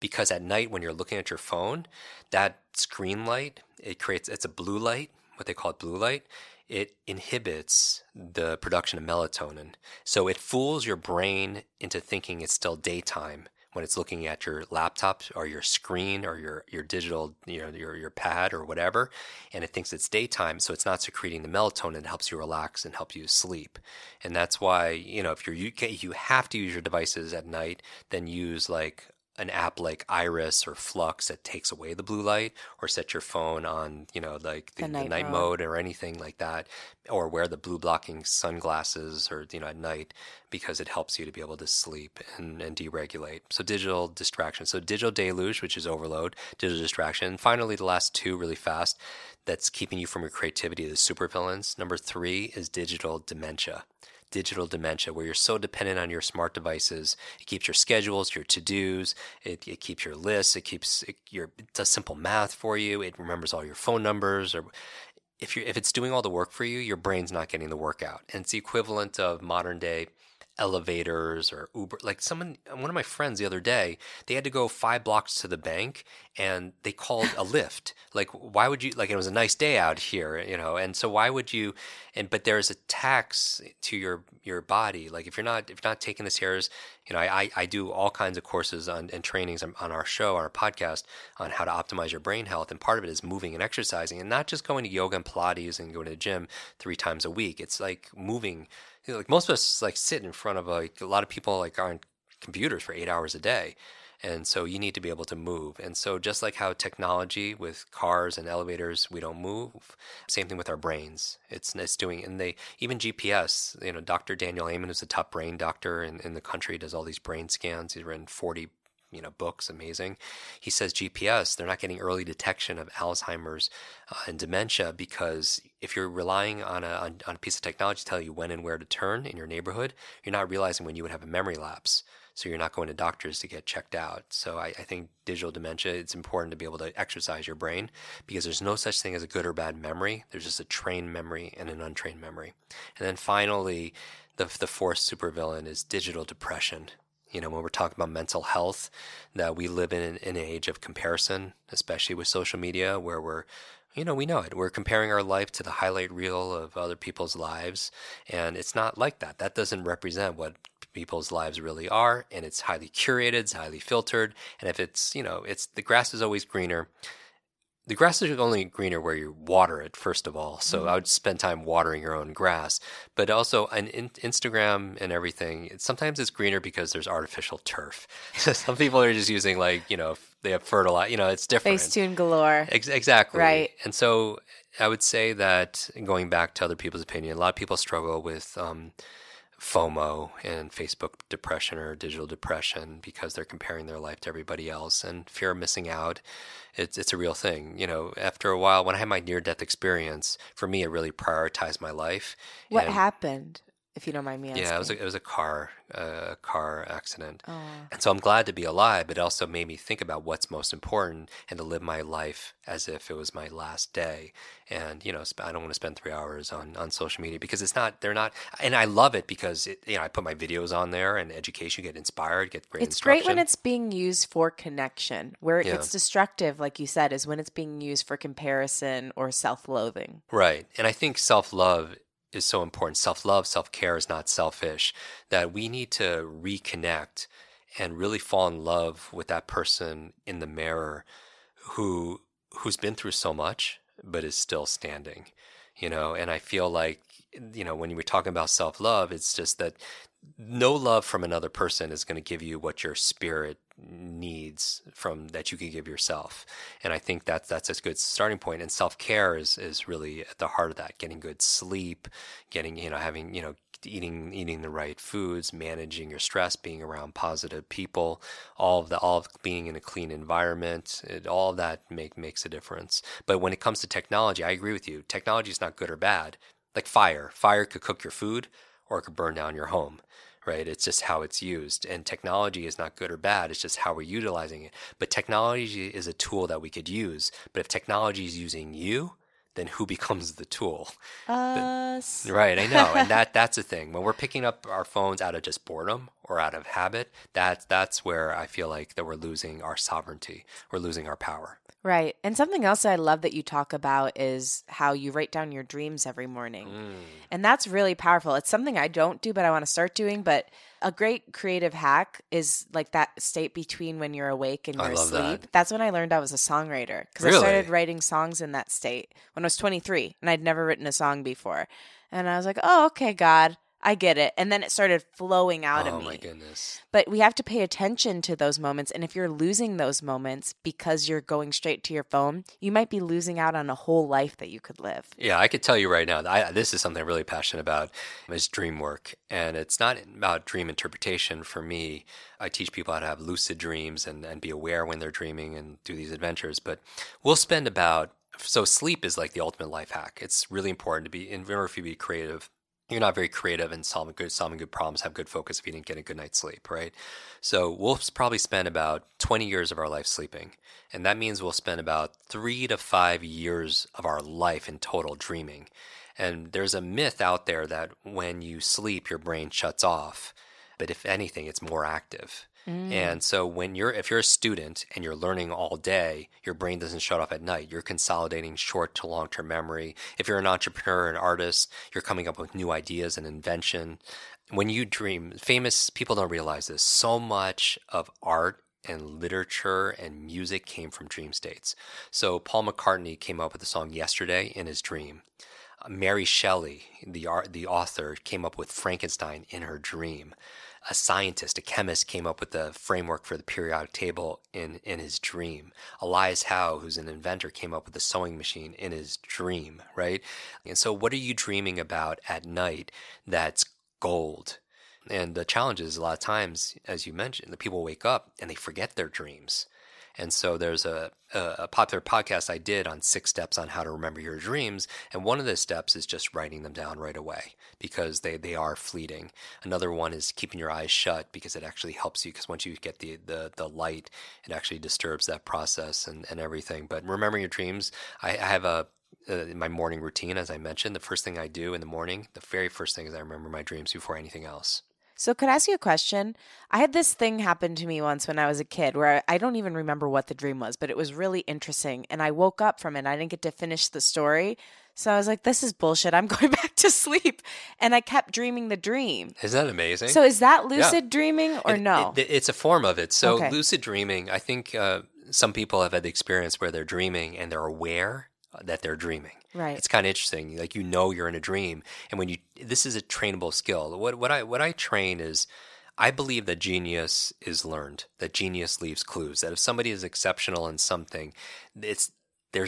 Because at night when you're looking at your phone, that screen light, it's a blue light, what they call it, blue light. It inhibits the production of melatonin. So it fools your brain into thinking it's still daytime when it's looking at your laptop or your screen or your digital, your pad or whatever, and it thinks it's daytime, so it's not secreting the melatonin that helps you relax and help you sleep. And that's why, if you have to use your devices at night, then use like an app like Iris or Flux that takes away the blue light, or set your phone on, the night mode or anything like that, or wear the blue blocking sunglasses or, at night, because it helps you to be able to sleep and deregulate. So digital distraction. So digital deluge, which is overload, digital distraction. And finally, the last two really fast that's keeping you from your creativity, the supervillains. Number 3 is digital dementia. Digital dementia, where you're so dependent on your smart devices. It keeps your schedules, your to-dos, it keeps your lists, it does simple math for you, it remembers all your phone numbers. Or if it's doing all the work for you, your brain's not getting the work out. And it's the equivalent of modern day elevators or Uber. Like one of my friends the other day, they had to go 5 blocks to the bank and they called a Lyft. Like, why would you, it was a nice day out here, and so why would you, but there's a tax to your body. Like if you're not taking this serious, I do all kinds of courses and trainings on our show, on our podcast, on how to optimize your brain health. And part of it is moving and exercising and not just going to yoga and Pilates and going to the gym 3 times a week. It's like moving. Like most of us sit in front of a lot of people are on computers for 8 hours a day. And so you need to be able to move. And so just like how technology with cars and elevators, we don't move, same thing with our brains. It's doing, and even GPS, Dr. Daniel Amen, who's a top brain doctor in the country, does all these brain scans. He's written 40 books, amazing. He says GPS, they're not getting early detection of Alzheimer's and dementia, because if you're relying on a piece of technology to tell you when and where to turn in your neighborhood, you're not realizing when you would have a memory lapse. So you're not going to doctors to get checked out. So I think digital dementia, it's important to be able to exercise your brain, because there's no such thing as a good or bad memory. There's just a trained memory and an untrained memory. And then finally, the fourth supervillain is digital depression. When we're talking about mental health, that we live in an age of comparison, especially with social media, where we know it. We're comparing our life to the highlight reel of other people's lives, and it's not like that. That doesn't represent what people's lives really are, and it's highly curated, it's highly filtered, and if it's, it's the grass is always greener. The grass is only greener where you water it, first of all. So I would spend time watering your own grass. But also on Instagram and everything, sometimes it's greener because there's artificial turf. So some people are just using they have fertilizer. It's different. Facetune galore. Exactly. Right. And so I would say that, going back to other people's opinion, a lot of people struggle with FOMO and Facebook depression or digital depression, because they're comparing their life to everybody else, and fear of missing out. It's a real thing. After a while, when I had my near-death experience, for me, it really prioritized my life. What happened, if you don't mind me asking? Yeah, it was a car accident. Oh. And so I'm glad to be alive, but it also made me think about what's most important and to live my life as if it was my last day. And, I don't want to spend 3 hours on social media, because it's not, they're not, and I love it because, I put my videos on there and education, get inspired, get great instruction. It's great when it's being used for connection. Where it gets destructive, like you said, is when it's being used for comparison or self-loathing. Right. And I think self-love is so important. Self-love, self-care is not selfish, that we need to reconnect and really fall in love with that person in the mirror who's been through so much but is still standing, and I feel like, when we're talking about self-love, it's just that no love from another person is going to give you what your spirit needs from that you can give yourself. And I think that's a good starting point. And self-care is really at the heart of that. Getting good sleep, eating the right foods, managing your stress, being around positive people, all of being in a clean environment, all of that makes a difference. But when it comes to technology, I agree with you. Technology is not good or bad. Like fire. Fire could cook your food, or it could burn down your home, right? It's just how it's used. And technology is not good or bad. It's just how we're utilizing it. But technology is a tool that we could use. But if technology is using you, then who becomes the tool? Us. Right, I know. And that's a thing. When we're picking up our phones out of just boredom or out of habit, that's where I feel like that we're losing our sovereignty. We're losing our power. Right. And something else I love that you talk about is how you write down your dreams every morning. Mm. And that's really powerful. It's something I don't do, but I want to start doing. But a great creative hack is like that state between when you're awake and you're asleep. That. That's when I learned I was a songwriter, because really? I started writing songs in that state when I was 23, and I'd never written a song before. And I was like, oh, okay, God, I get it. And then it started flowing out of me. Oh, my goodness. But we have to pay attention to those moments. And if you're losing those moments because you're going straight to your phone, you might be losing out on a whole life that you could live. Yeah, I could tell you right now, this is something I'm really passionate about, is dream work. And it's not about dream interpretation for me. I teach people how to have lucid dreams and be aware when they're dreaming and do these adventures. But we'll spend about, so sleep is like the ultimate life hack. It's really important to be, and remember, if you be creative, you're not very creative and solving good problems, have good focus if you didn't get a good night's sleep, right? So we'll probably spend about 20 years of our life sleeping. And that means we'll spend about 3 to 5 years of our life in total dreaming. And there's a myth out there that when you sleep, your brain shuts off. But if anything, it's more active. Mm. And so if you're a student and you're learning all day, your brain doesn't shut off at night. You're consolidating short to long-term memory. If you're an entrepreneur, an artist, you're coming up with new ideas and invention. When you dream, famous people don't realize this. So much of art and literature and music came from dream states. So Paul McCartney came up with the song Yesterday in his dream. Mary Shelley, the author, came up with Frankenstein in her dream. A scientist, a chemist, came up with the framework for the periodic table in his dream. Elias Howe, who's an inventor, came up with the sewing machine in his dream, right? And so what are you dreaming about at night that's gold? And the challenge is, a lot of times, as you mentioned, the people wake up and they forget their dreams. And so there's a popular podcast I did on 6 steps on how to remember your dreams. And one of the steps is just writing them down right away, because they are fleeting. Another one is keeping your eyes shut, because it actually helps you, because once you get the light, it actually disturbs that process and everything. But remembering your dreams, I have in my morning routine, as I mentioned, the first thing I do in the morning, the very first thing is I remember my dreams before anything else. So could I ask you a question? I had this thing happen to me once when I was a kid where I don't even remember what the dream was, but it was really interesting. And I woke up from it. I didn't get to finish the story. So I was like, this is bullshit. I'm going back to sleep. And I kept dreaming the dream. Isn't that amazing? So is that lucid dreaming or no? It's a form of it. So lucid dreaming, I think some people have had the experience where they're dreaming and they're aware that they're dreaming. Right. It's kind of interesting. Like, you know, you're in a dream. And this is a trainable skill. What I train is, I believe that genius is learned, that genius leaves clues, that if somebody is exceptional in something, there's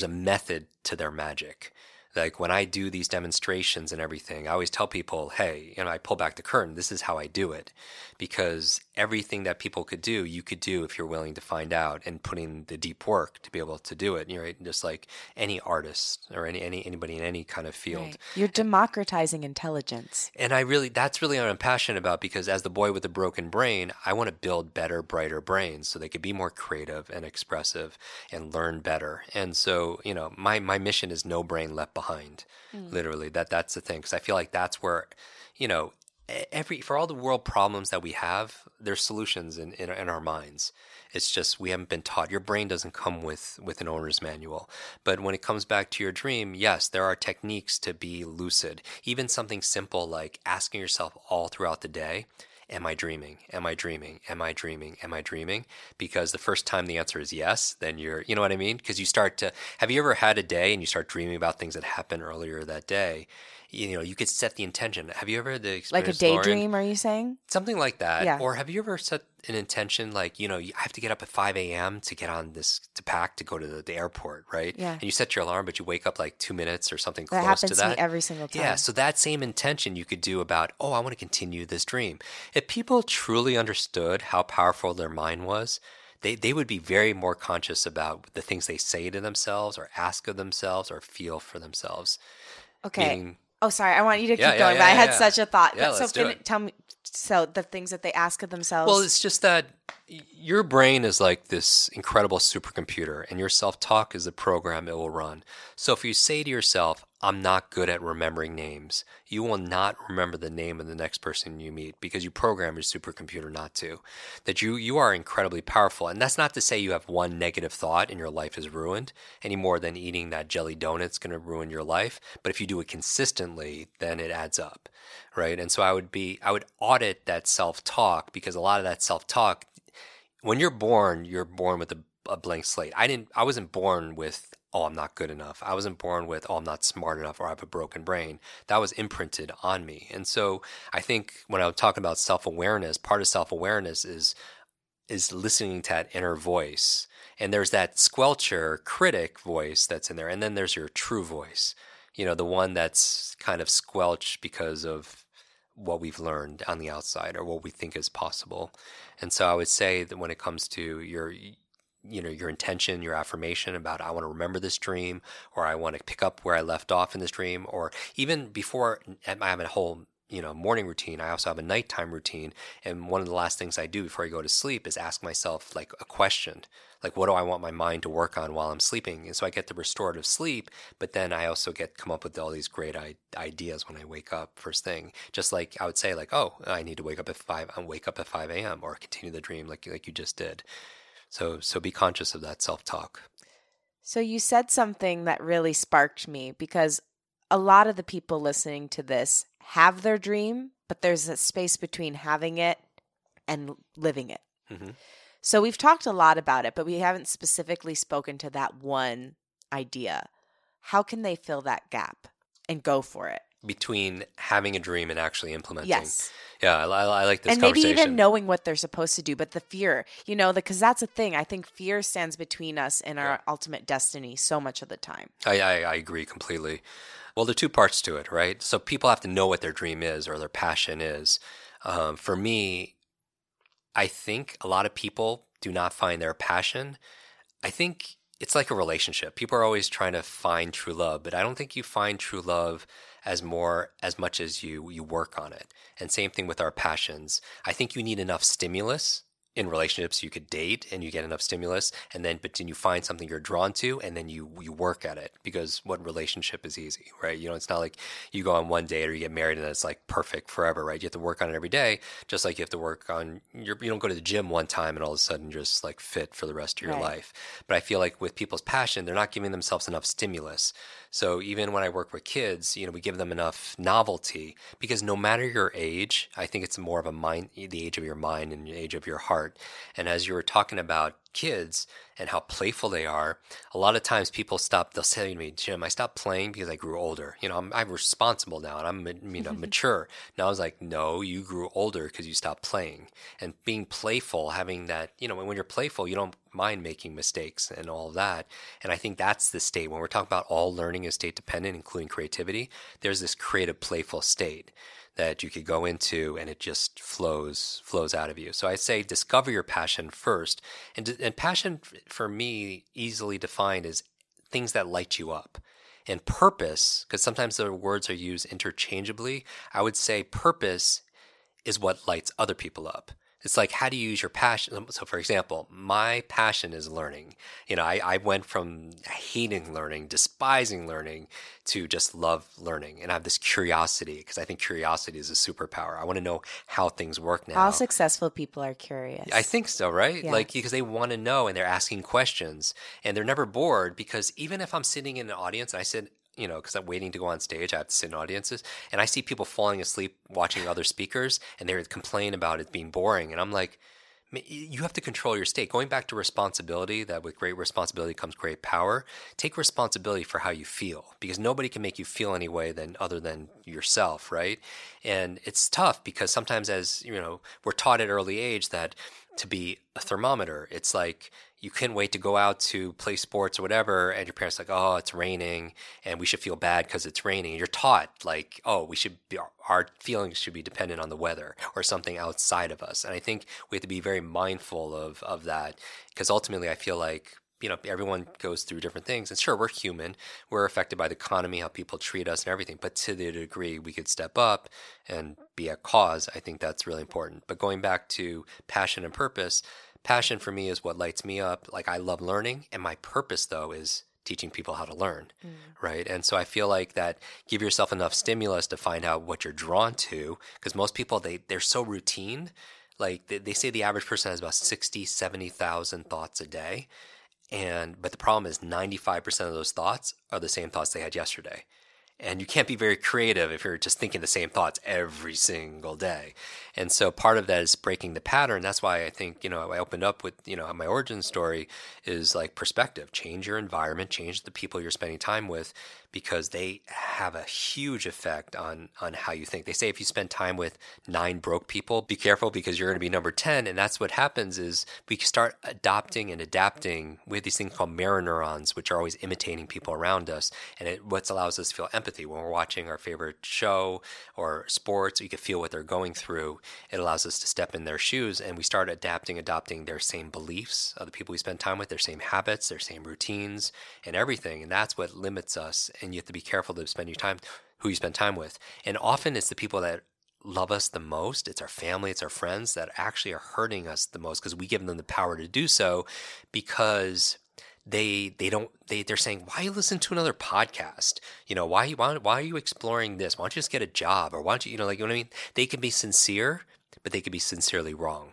a method to their magic. Like, when I do these demonstrations and everything, I always tell people, hey, I pull back the curtain. This is how I do it. Because everything that people could do, you could do if you're willing to find out and put in the deep work to be able to do it. You're right, just like any artist or anybody in any kind of field. Right. You're democratizing intelligence. And that's really what I'm passionate about, because as the boy with the broken brain, I want to build better, brighter brains so they could be more creative and expressive and learn better. And so, my mission is no brain left behind, literally. That's the thing, because I feel like that's where, for all the world problems that we have, there's solutions in our minds. It's just we haven't been taught. Your brain doesn't come with an owner's manual. But when it comes back to your dream, yes, there are techniques to be lucid. Even something simple like asking yourself all throughout the day, am I dreaming? Am I dreaming? Am I dreaming? Am I dreaming? Because the first time the answer is yes, then you know what I mean? Because you start to, have you ever had a day and you start dreaming about things that happened earlier that day? You could set the intention. Have you ever had the experience, like a daydream, Lauren? Are you saying? Something like that. Yeah. Or have you ever set an intention like, I have to get up at 5 a.m. to get on this, to pack, to go to the airport, right? Yeah. And you set your alarm, but you wake up like 2 minutes or something close to that. That happens to me every single time. Yeah, so that same intention you could do about, I want to continue this dream. If people truly understood how powerful their mind was, they would be very more conscious about the things they say to themselves or ask of themselves or feel for themselves. Okay. Meaning, sorry. I want you to keep going, but I had such a thought. Yeah, so tell me. So the things that they ask of themselves. Well, it's just that your brain is like this incredible supercomputer, and your self-talk is the program it will run. So if you say to yourself, I'm not good at remembering names, you will not remember the name of the next person you meet because you program your supercomputer not to. That you are incredibly powerful. And that's not to say you have one negative thought and your life is ruined, any more than eating that jelly donut's going to ruin your life. But if you do it consistently, then it adds up, right? And so I would audit that self-talk, because a lot of that self-talk, when you're born with a blank slate. I wasn't born with, oh, I'm not good enough. I wasn't born with, oh, I'm not smart enough, or I have a broken brain. That was imprinted on me. And so I think when I'm talking about self-awareness, part of self-awareness is listening to that inner voice. And there's that squelcher critic voice that's in there. And then there's your true voice, you know, the one that's kind of squelched because of what we've learned on the outside or what we think is possible. And so I would say that when it comes to your intention, your affirmation about, I want to remember this dream, or I want to pick up where I left off in this dream, or even before I have a whole, morning routine, I also have a nighttime routine. And one of the last things I do before I go to sleep is ask myself like a question, like, what do I want my mind to work on while I'm sleeping? And so I get the restorative sleep, but then I also come up with all these great ideas when I wake up first thing. Just like I would say, like, oh, I need to wake up at 5 a.m. or continue the dream like you just did. So be conscious of that self-talk. So you said something that really sparked me, because a lot of the people listening to this have their dream, but there's a space between having it and living it. Mm-hmm. So we've talked a lot about it, but we haven't specifically spoken to that one idea. How can they fill that gap and go for it? Between having a dream and actually implementing. Yes. Yeah, I like this conversation. And maybe even knowing what they're supposed to do, but the fear, because that's a thing. I think fear stands between us and our ultimate destiny so much of the time. I agree completely. Well, there are two parts to it, right? So people have to know what their dream is or their passion is. For me, I think a lot of people do not find their passion. I think it's like a relationship. People are always trying to find true love, but I don't think you find true love as much as you work on it. And same thing with our passions. I think you need enough stimulus in relationships. You could date and you get enough stimulus, but then you find something you're drawn to, and then you work at it, because what relationship is easy, right? It's not like you go on one date or you get married and it's like perfect forever, right? You have to work on it every day, just like you have to work on you don't go to the gym one time and all of a sudden you're just like fit for the rest of your life. But I feel like with people's passion, they're not giving themselves enough stimulus. So even when I work with kids, we give them enough novelty, because no matter your age, I think it's more of the age of your mind and the age of your heart. And as you were talking about kids and how playful they are, a lot of times people stop, they'll say to me, Jim, I stopped playing because I grew older. I'm responsible now and I'm mature. And I was like, no, you grew older because you stopped playing. And being playful, having that, when you're playful, you don't mind making mistakes and all of that. And I think that's the state. When we're talking about all learning is state dependent, including creativity, there's this creative, playful state that you could go into, and it just flows out of you. So I say discover your passion first. And passion for me, easily defined, is things that light you up. And purpose, because sometimes the words are used interchangeably, I would say purpose is what lights other people up. It's like, how do you use your passion? So for example, my passion is learning. I went from hating learning, despising learning, to just love learning. And I have this curiosity, because I think curiosity is a superpower. I want to know how things work now. All successful people are curious. I think so, right? Yeah. Like, because they want to know, and they're asking questions, and they're never bored, because even if I'm sitting in an audience and I sit, because I'm waiting to go on stage, I have to sit in audiences, and I see people falling asleep watching other speakers, and they would complain about it being boring. And I'm like, you have to control your state. Going back to responsibility, that with great responsibility comes great power. Take responsibility for how you feel, because nobody can make you feel any way other than yourself, right? And it's tough, because sometimes, as we're taught at early age that to be a thermometer, it's like, you couldn't wait to go out to play sports or whatever, and your parents are like, oh, it's raining, and we should feel bad because it's raining. You're taught, like, oh, our feelings should be dependent on the weather or something outside of us. And I think we have to be very mindful of that, because ultimately I feel like you know, everyone goes through different things. And sure, we're human. We're affected by the economy, how people treat us and everything. But to the degree we could step up and be a cause, I think that's really important. But going back to passion and purpose, passion for me is what lights me up. Like, I love learning. And my purpose, though, is teaching people how to learn, right? And so I feel like that, give yourself enough stimulus to find out what you're drawn to. Because most people, they're so routine. Like, they say the average person has about 60, 70,000 thoughts a day. But the problem is 95% of those thoughts are the same thoughts they had yesterday. And you can't be very creative if you're just thinking the same thoughts every single day. And so part of that is breaking the pattern. That's why I think, you know, I opened up with, you know, my origin story is like perspective. Change your environment, change the people you're spending time with, because they have a huge effect on how you think. They say if you spend time with 9 broke people, be careful because you're going to be number 10. And that's what happens is we start adopting and adapting. We have these things called mirror neurons, which are always imitating people around us. And it what allows us to feel empathy. When we're watching our favorite show or sports, you can feel what they're going through. It allows us to step in their shoes, and we start adopting their same beliefs of the people we spend time with, their same habits, their same routines, and everything. And that's what limits us. And you have to be careful to spend your time, who you spend time with. And often it's the people that love us the most. It's our family, it's our friends that actually are hurting us the most, because we give them the power to do so, because they're saying, why listen to another podcast? You know, why are you exploring this? Why don't you just get a job? Or why don't you, you know, like, you know what I mean? They can be sincere, but they could be sincerely wrong,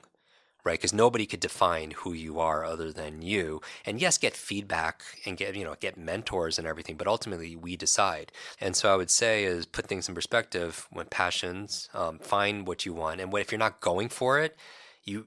right? Because nobody could define who you are other than you. And yes, get feedback and get mentors and everything, but ultimately we decide. And so I would say is put things in perspective when passions, find what you want. And if you're not going for it, you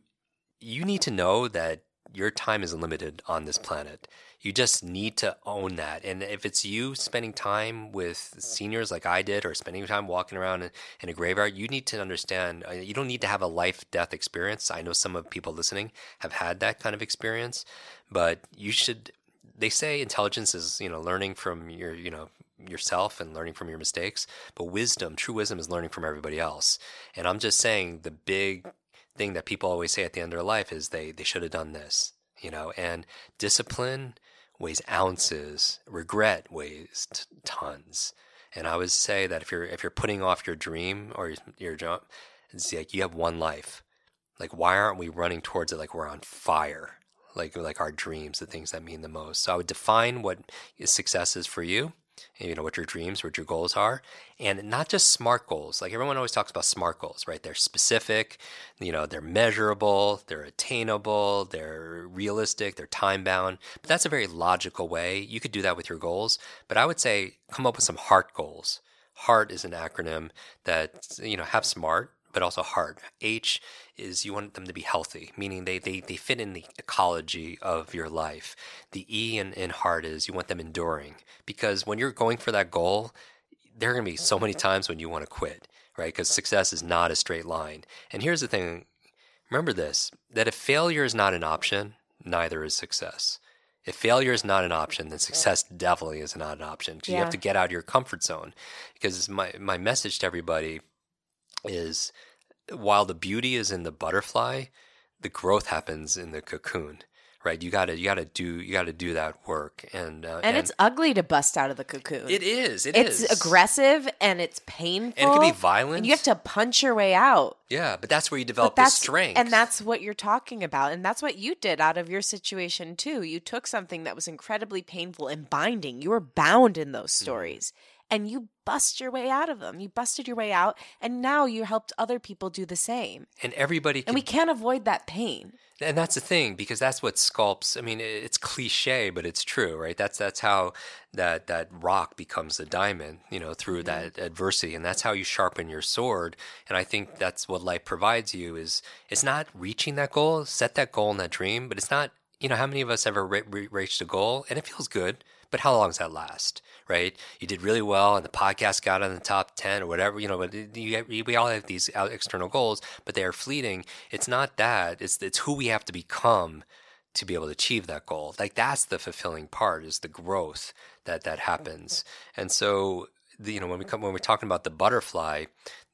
need to know that your time is limited on this planet. You just need to own that. And if it's you spending time with seniors like I did, or spending time walking around in a graveyard, you need to understand, you don't need to have a life-death experience. I know some of people listening have had that kind of experience, but you should, they say intelligence is, you know, learning from your, you know, yourself and learning from your mistakes, but wisdom, true wisdom is learning from everybody else. And I'm just saying the big thing that people always say at the end of their life is they should have done this, you know, and discipline weighs ounces, regret weighs tons. And I would say that if you're putting off your dream or your job, it's like you have one life. Like, why aren't we running towards it like we're on fire? Like our dreams, the things that mean the most. So I would define what success is for you. You know, what your dreams, what your goals are, and not just SMART goals. Like, everyone always talks about SMART goals, right? They're specific, you know, they're measurable, they're attainable, they're realistic, they're time bound, but that's a very logical way. You could do that with your goals, but I would say come up with some HEART goals. HEART is an acronym that, you know, have SMART, but also hard. H is you want them to be healthy, meaning they fit in the ecology of your life. The E in hard is you want them enduring, because when you're going for that goal, there are going to be so many times when you want to quit, right? Because success is not a straight line. And here's the thing, remember this, that if failure is not an option, neither is success. If failure is not an option, then success definitely is not an option, because you have to get out of your comfort zone. Because my message to everybody is, while the beauty is in the butterfly, the growth happens in the cocoon, right? You gotta do that work, and it's ugly to bust out of the cocoon. It is. It's aggressive and it's painful, and it can be violent. And you have to punch your way out. Yeah, but that's where you develop the strength, and that's what you're talking about, and that's what you did out of your situation too. You took something that was incredibly painful and binding. You were bound in those stories. Mm-hmm. And you bust your way out of them. You busted your way out, and now you helped other people do the same. And everybody can... And we can't avoid that pain. And that's the thing, because that's what sculpts... I mean, it's cliche, but it's true, right? That's how that rock becomes a diamond, you know, through that adversity. And that's how you sharpen your sword. And I think that's what life provides you is... It's not reaching that goal. Set that goal and that dream, but it's not... You know, how many of us ever reached a goal? And it feels good. But how long does that last, right? You did really well, and the podcast got on the top 10 or whatever, you know, but we all have these external goals, but they are fleeting. It's not that. It's who we have to become to be able to achieve that goal. Like, that's the fulfilling part, is the growth that happens. And so, you know, when we're talking about the butterfly,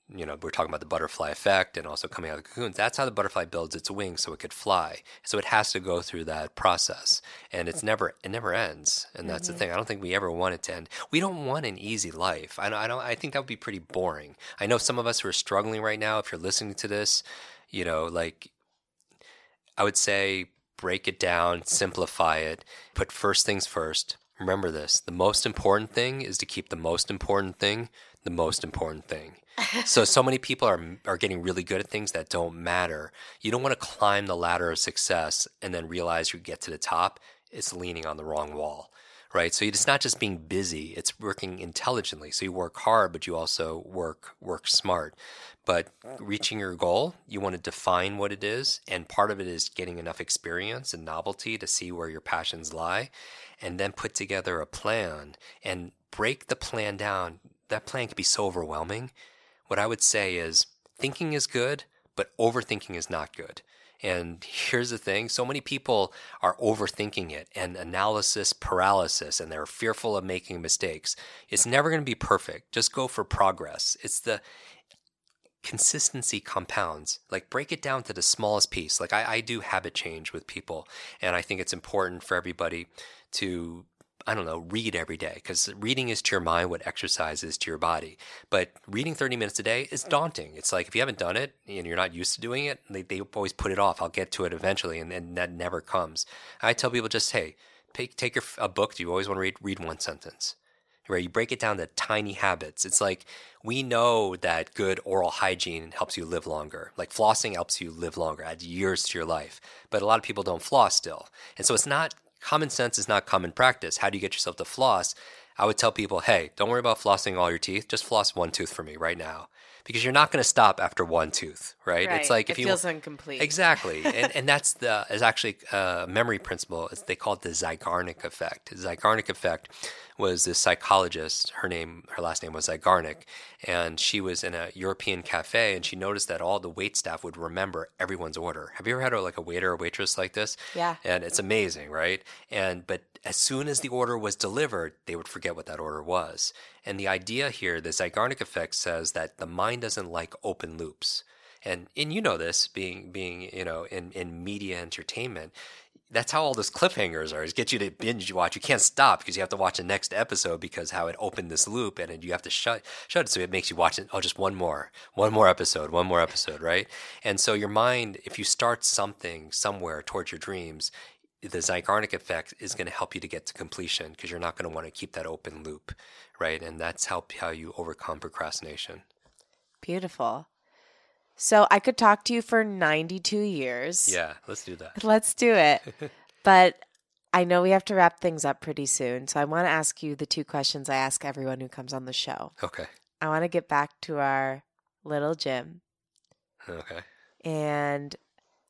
we're talking about the butterfly effect and also coming out of the cocoon. That's how the butterfly builds its wings so it could fly. So it has to go through that process, and it never ends. And that's the thing. I don't think we ever want it to end. We don't want an easy life. I think that would be pretty boring. I know some of us who are struggling right now, if you're listening to this, I would say break it down, simplify it, put first things first. Remember this, the most important thing is to keep the most important thing the most important thing. So many people are getting really good at things that don't matter. You don't want to climb the ladder of success and then realize you get to the top, it's leaning on the wrong wall, right? So it's not just being busy, it's working intelligently. So you work hard, but you also work smart. But reaching your goal, you want to define what it is, and part of it is getting enough experience and novelty to see where your passions lie, and then put together a plan and break the plan down. That plan can be so overwhelming. What I would say is thinking is good, but overthinking is not good. And here's the thing. So many people are overthinking it and analysis paralysis, and they're fearful of making mistakes. It's never going to be perfect. Just go for progress. It's the consistency compounds. Like break it down to the smallest piece. Like I do habit change with people, and I think it's important for everybody to read every day, because reading is to your mind what exercise is to your body. But reading 30 minutes a day is daunting. It's like if you haven't done it and you're not used to doing it, they always put it off. I'll get to it eventually, and that never comes. I tell people just, hey, take a book that you always want to read one sentence. Right? You break it down to tiny habits. It's like we know that good oral hygiene helps you live longer. Like flossing helps you live longer, adds years to your life. But a lot of people don't floss still. And so it's not... common sense is not common practice. How do you get yourself to floss? I would tell people, hey, don't worry about flossing all your teeth. Just floss one tooth for me right now, because you're not going to stop after one tooth, right? It's like if it feels incomplete. Exactly. and that's actually a memory principle. They call it the Zeigarnik effect. The Zeigarnik effect was this psychologist. Her last name was Zeigarnik, and she was in a European cafe, and she noticed that all the wait staff would remember everyone's order. Have you ever had a waiter or waitress like this? Yeah. And it's amazing, right? But as soon as the order was delivered, they would forget what that order was. And the idea here, the Zeigarnik effect, says that the mind doesn't like open loops. And you know this, being in media entertainment, that's how all those cliffhangers are, is get you to binge watch. You can't stop because you have to watch the next episode because how it opened this loop, and you have to shut it. So it makes you watch it. Oh, just one more episode, right? And so your mind, if you start something somewhere towards your dreams, the Zeigarnik effect is going to help you to get to completion, because you're not going to want to keep that open loop, right? And that's how you overcome procrastination. Beautiful. So I could talk to you for 92 years. Yeah, let's do that. Let's do it. But I know we have to wrap things up pretty soon. So I want to ask you the two questions I ask everyone who comes on the show. Okay. I want to get back to our little Jim. Okay. And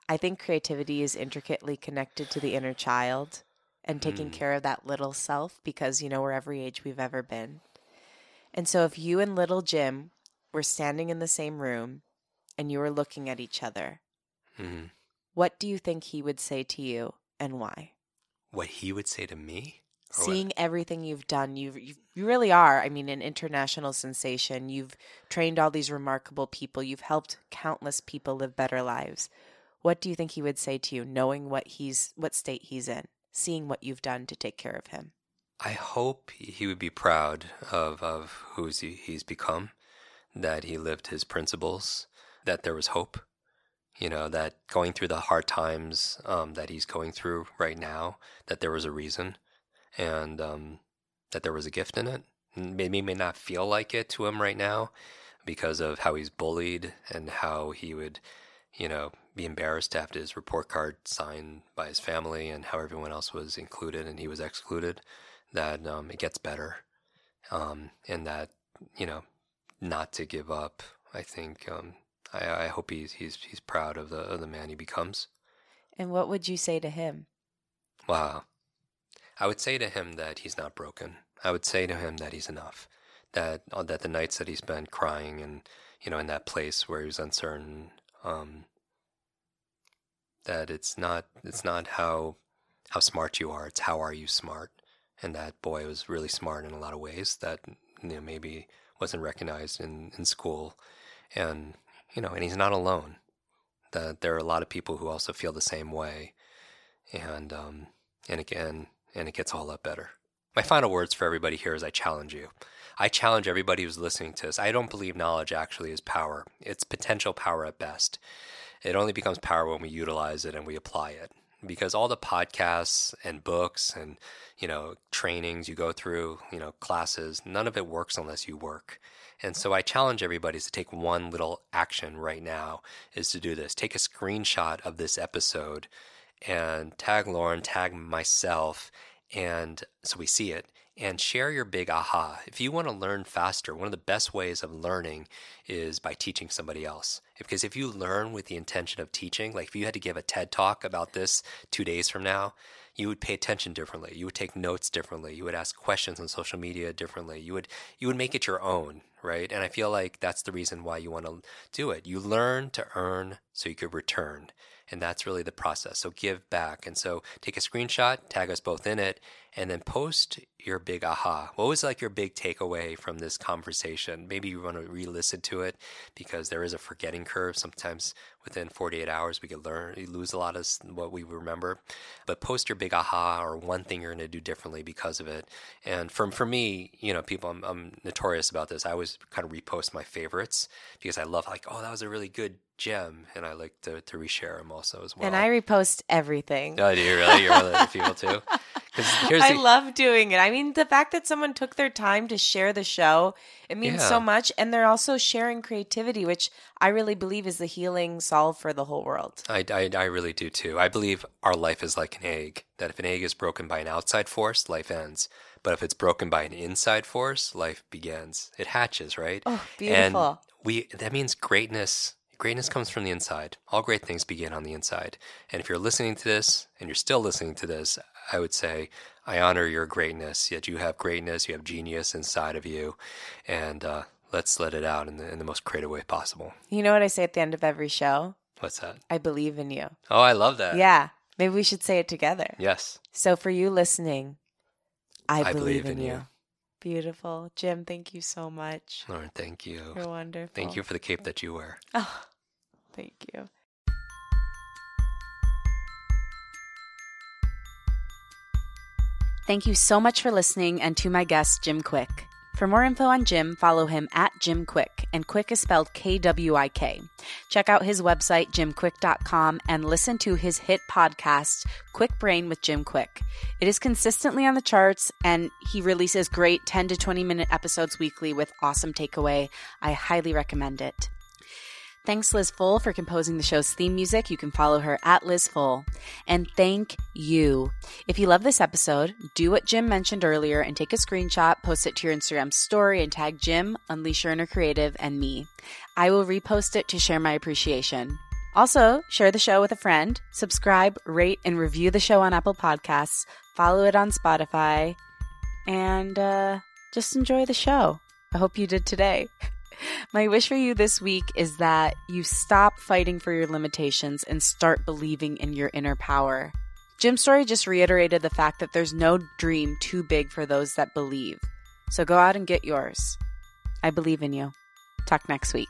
I think creativity is intricately connected to the inner child and taking care of that little self, because, we're every age we've ever been. And so if you and little Jim were standing in the same room and you were looking at each other, what do you think he would say to you, and why? What he would say to me? Seeing everything you've done, you really are, an international sensation. You've trained all these remarkable people. You've helped countless people live better lives. What do you think he would say to you, knowing what state he's in, seeing what you've done to take care of him? I hope he would be proud of who he's become, that he lived his principles, that there was hope, that going through the hard times that he's going through right now, that there was a reason, and that there was a gift in it. Maybe it may not feel like it to him right now because of how he's bullied and how he would, be embarrassed to have his report card signed by his family and how everyone else was included and he was excluded, that it gets better, and that, not to give up. I think I hope he's proud of the man he becomes. And what would you say to him? Wow. I would say to him that he's not broken. I would say to him that he's enough, that the nights that he spent crying and, in that place where he was uncertain, that it's not how smart you are, it's how are you smart. And that boy was really smart in a lot of ways that maybe wasn't recognized in school, And, you know, and he's not alone. There are a lot of people who also feel the same way. And it gets a whole lot better. My final words for everybody here is I challenge you. I challenge everybody who's listening to this. I don't believe knowledge actually is power. It's potential power at best. It only becomes power when we utilize it and we apply it. Because all the podcasts and books and, you know, trainings you go through, you know, classes, none of it works unless you work. And so I challenge everybody to take one little action right now is to do this. Take a screenshot of this episode and tag Lauren, tag myself, and so we see it, and share your big aha. If you want to learn faster, one of the best ways of learning is by teaching somebody else. Because if you learn with the intention of teaching, like if you had to give a TED talk about this 2 days from now, you would pay attention differently. You would take notes differently. You would ask questions on social media differently. You would make it your own, right? And I feel like that's the reason why you want to do it. You learn to earn so you could return. And that's really the process. So give back. And so take a screenshot, tag us both in it, and then post your big aha. What was like your big takeaway from this conversation? Maybe you want to re-listen to it because there is a forgetting curve. Sometimes within 48 hours, we could lose a lot of what we remember. But post your big aha or one thing you're going to do differently because of it. And for me, you know, people, I'm notorious about this. I always kind of repost my favorites because I love like, oh, that was a really good gem, and I like to reshare them also as well. And I repost everything. Oh, do you really? You're one of the people too? I love doing it. I mean, the fact that someone took their time to share the show, it means so much. And they're also sharing creativity, which I really believe is the healing solve for the whole world. I really do too. I believe our life is like an egg, that if an egg is broken by an outside force, life ends. But if it's broken by an inside force, life begins. It hatches, right? Oh, beautiful. And that means greatness. Greatness comes from the inside. All great things begin on the inside. And if you're listening to this and you're still listening to this, I would say I honor your greatness. Yet you have greatness, you have genius inside of you. And let's let it out in the most creative way possible. You know what I say at the end of every show? What's that? I believe in you. Oh, I love that. Yeah. Maybe we should say it together. Yes. So for you listening, I believe in you. Beautiful. Jim, thank you so much. Lauren, thank you. You're wonderful. Thank you for the cape that you wear. Oh, thank you. Thank you so much for listening and to my guest, Jim Kwik. For more info on Jim, follow him at Jim Kwik, and Kwik is spelled Kwik. Check out his website, jimkwik.com, and listen to his hit podcast, Kwik Brain with Jim Kwik. It is consistently on the charts, and he releases great 10 to 20-minute episodes weekly with awesome takeaway. I highly recommend it. Thanks, Liz Full, for composing the show's theme music. You can follow her at Liz Full. And thank you. If you love this episode, do what Jim mentioned earlier and take a screenshot, post it to your Instagram story, and tag Jim, Unleash Your Inner Creative, and me. I will repost it to share my appreciation. Also, share the show with a friend. Subscribe, rate, and review the show on Apple Podcasts. Follow it on Spotify. And just enjoy the show. I hope you did today. My wish for you this week is that you stop fighting for your limitations and start believing in your inner power. Jim's story just reiterated the fact that there's no dream too big for those that believe. So go out and get yours. I believe in you. Talk next week.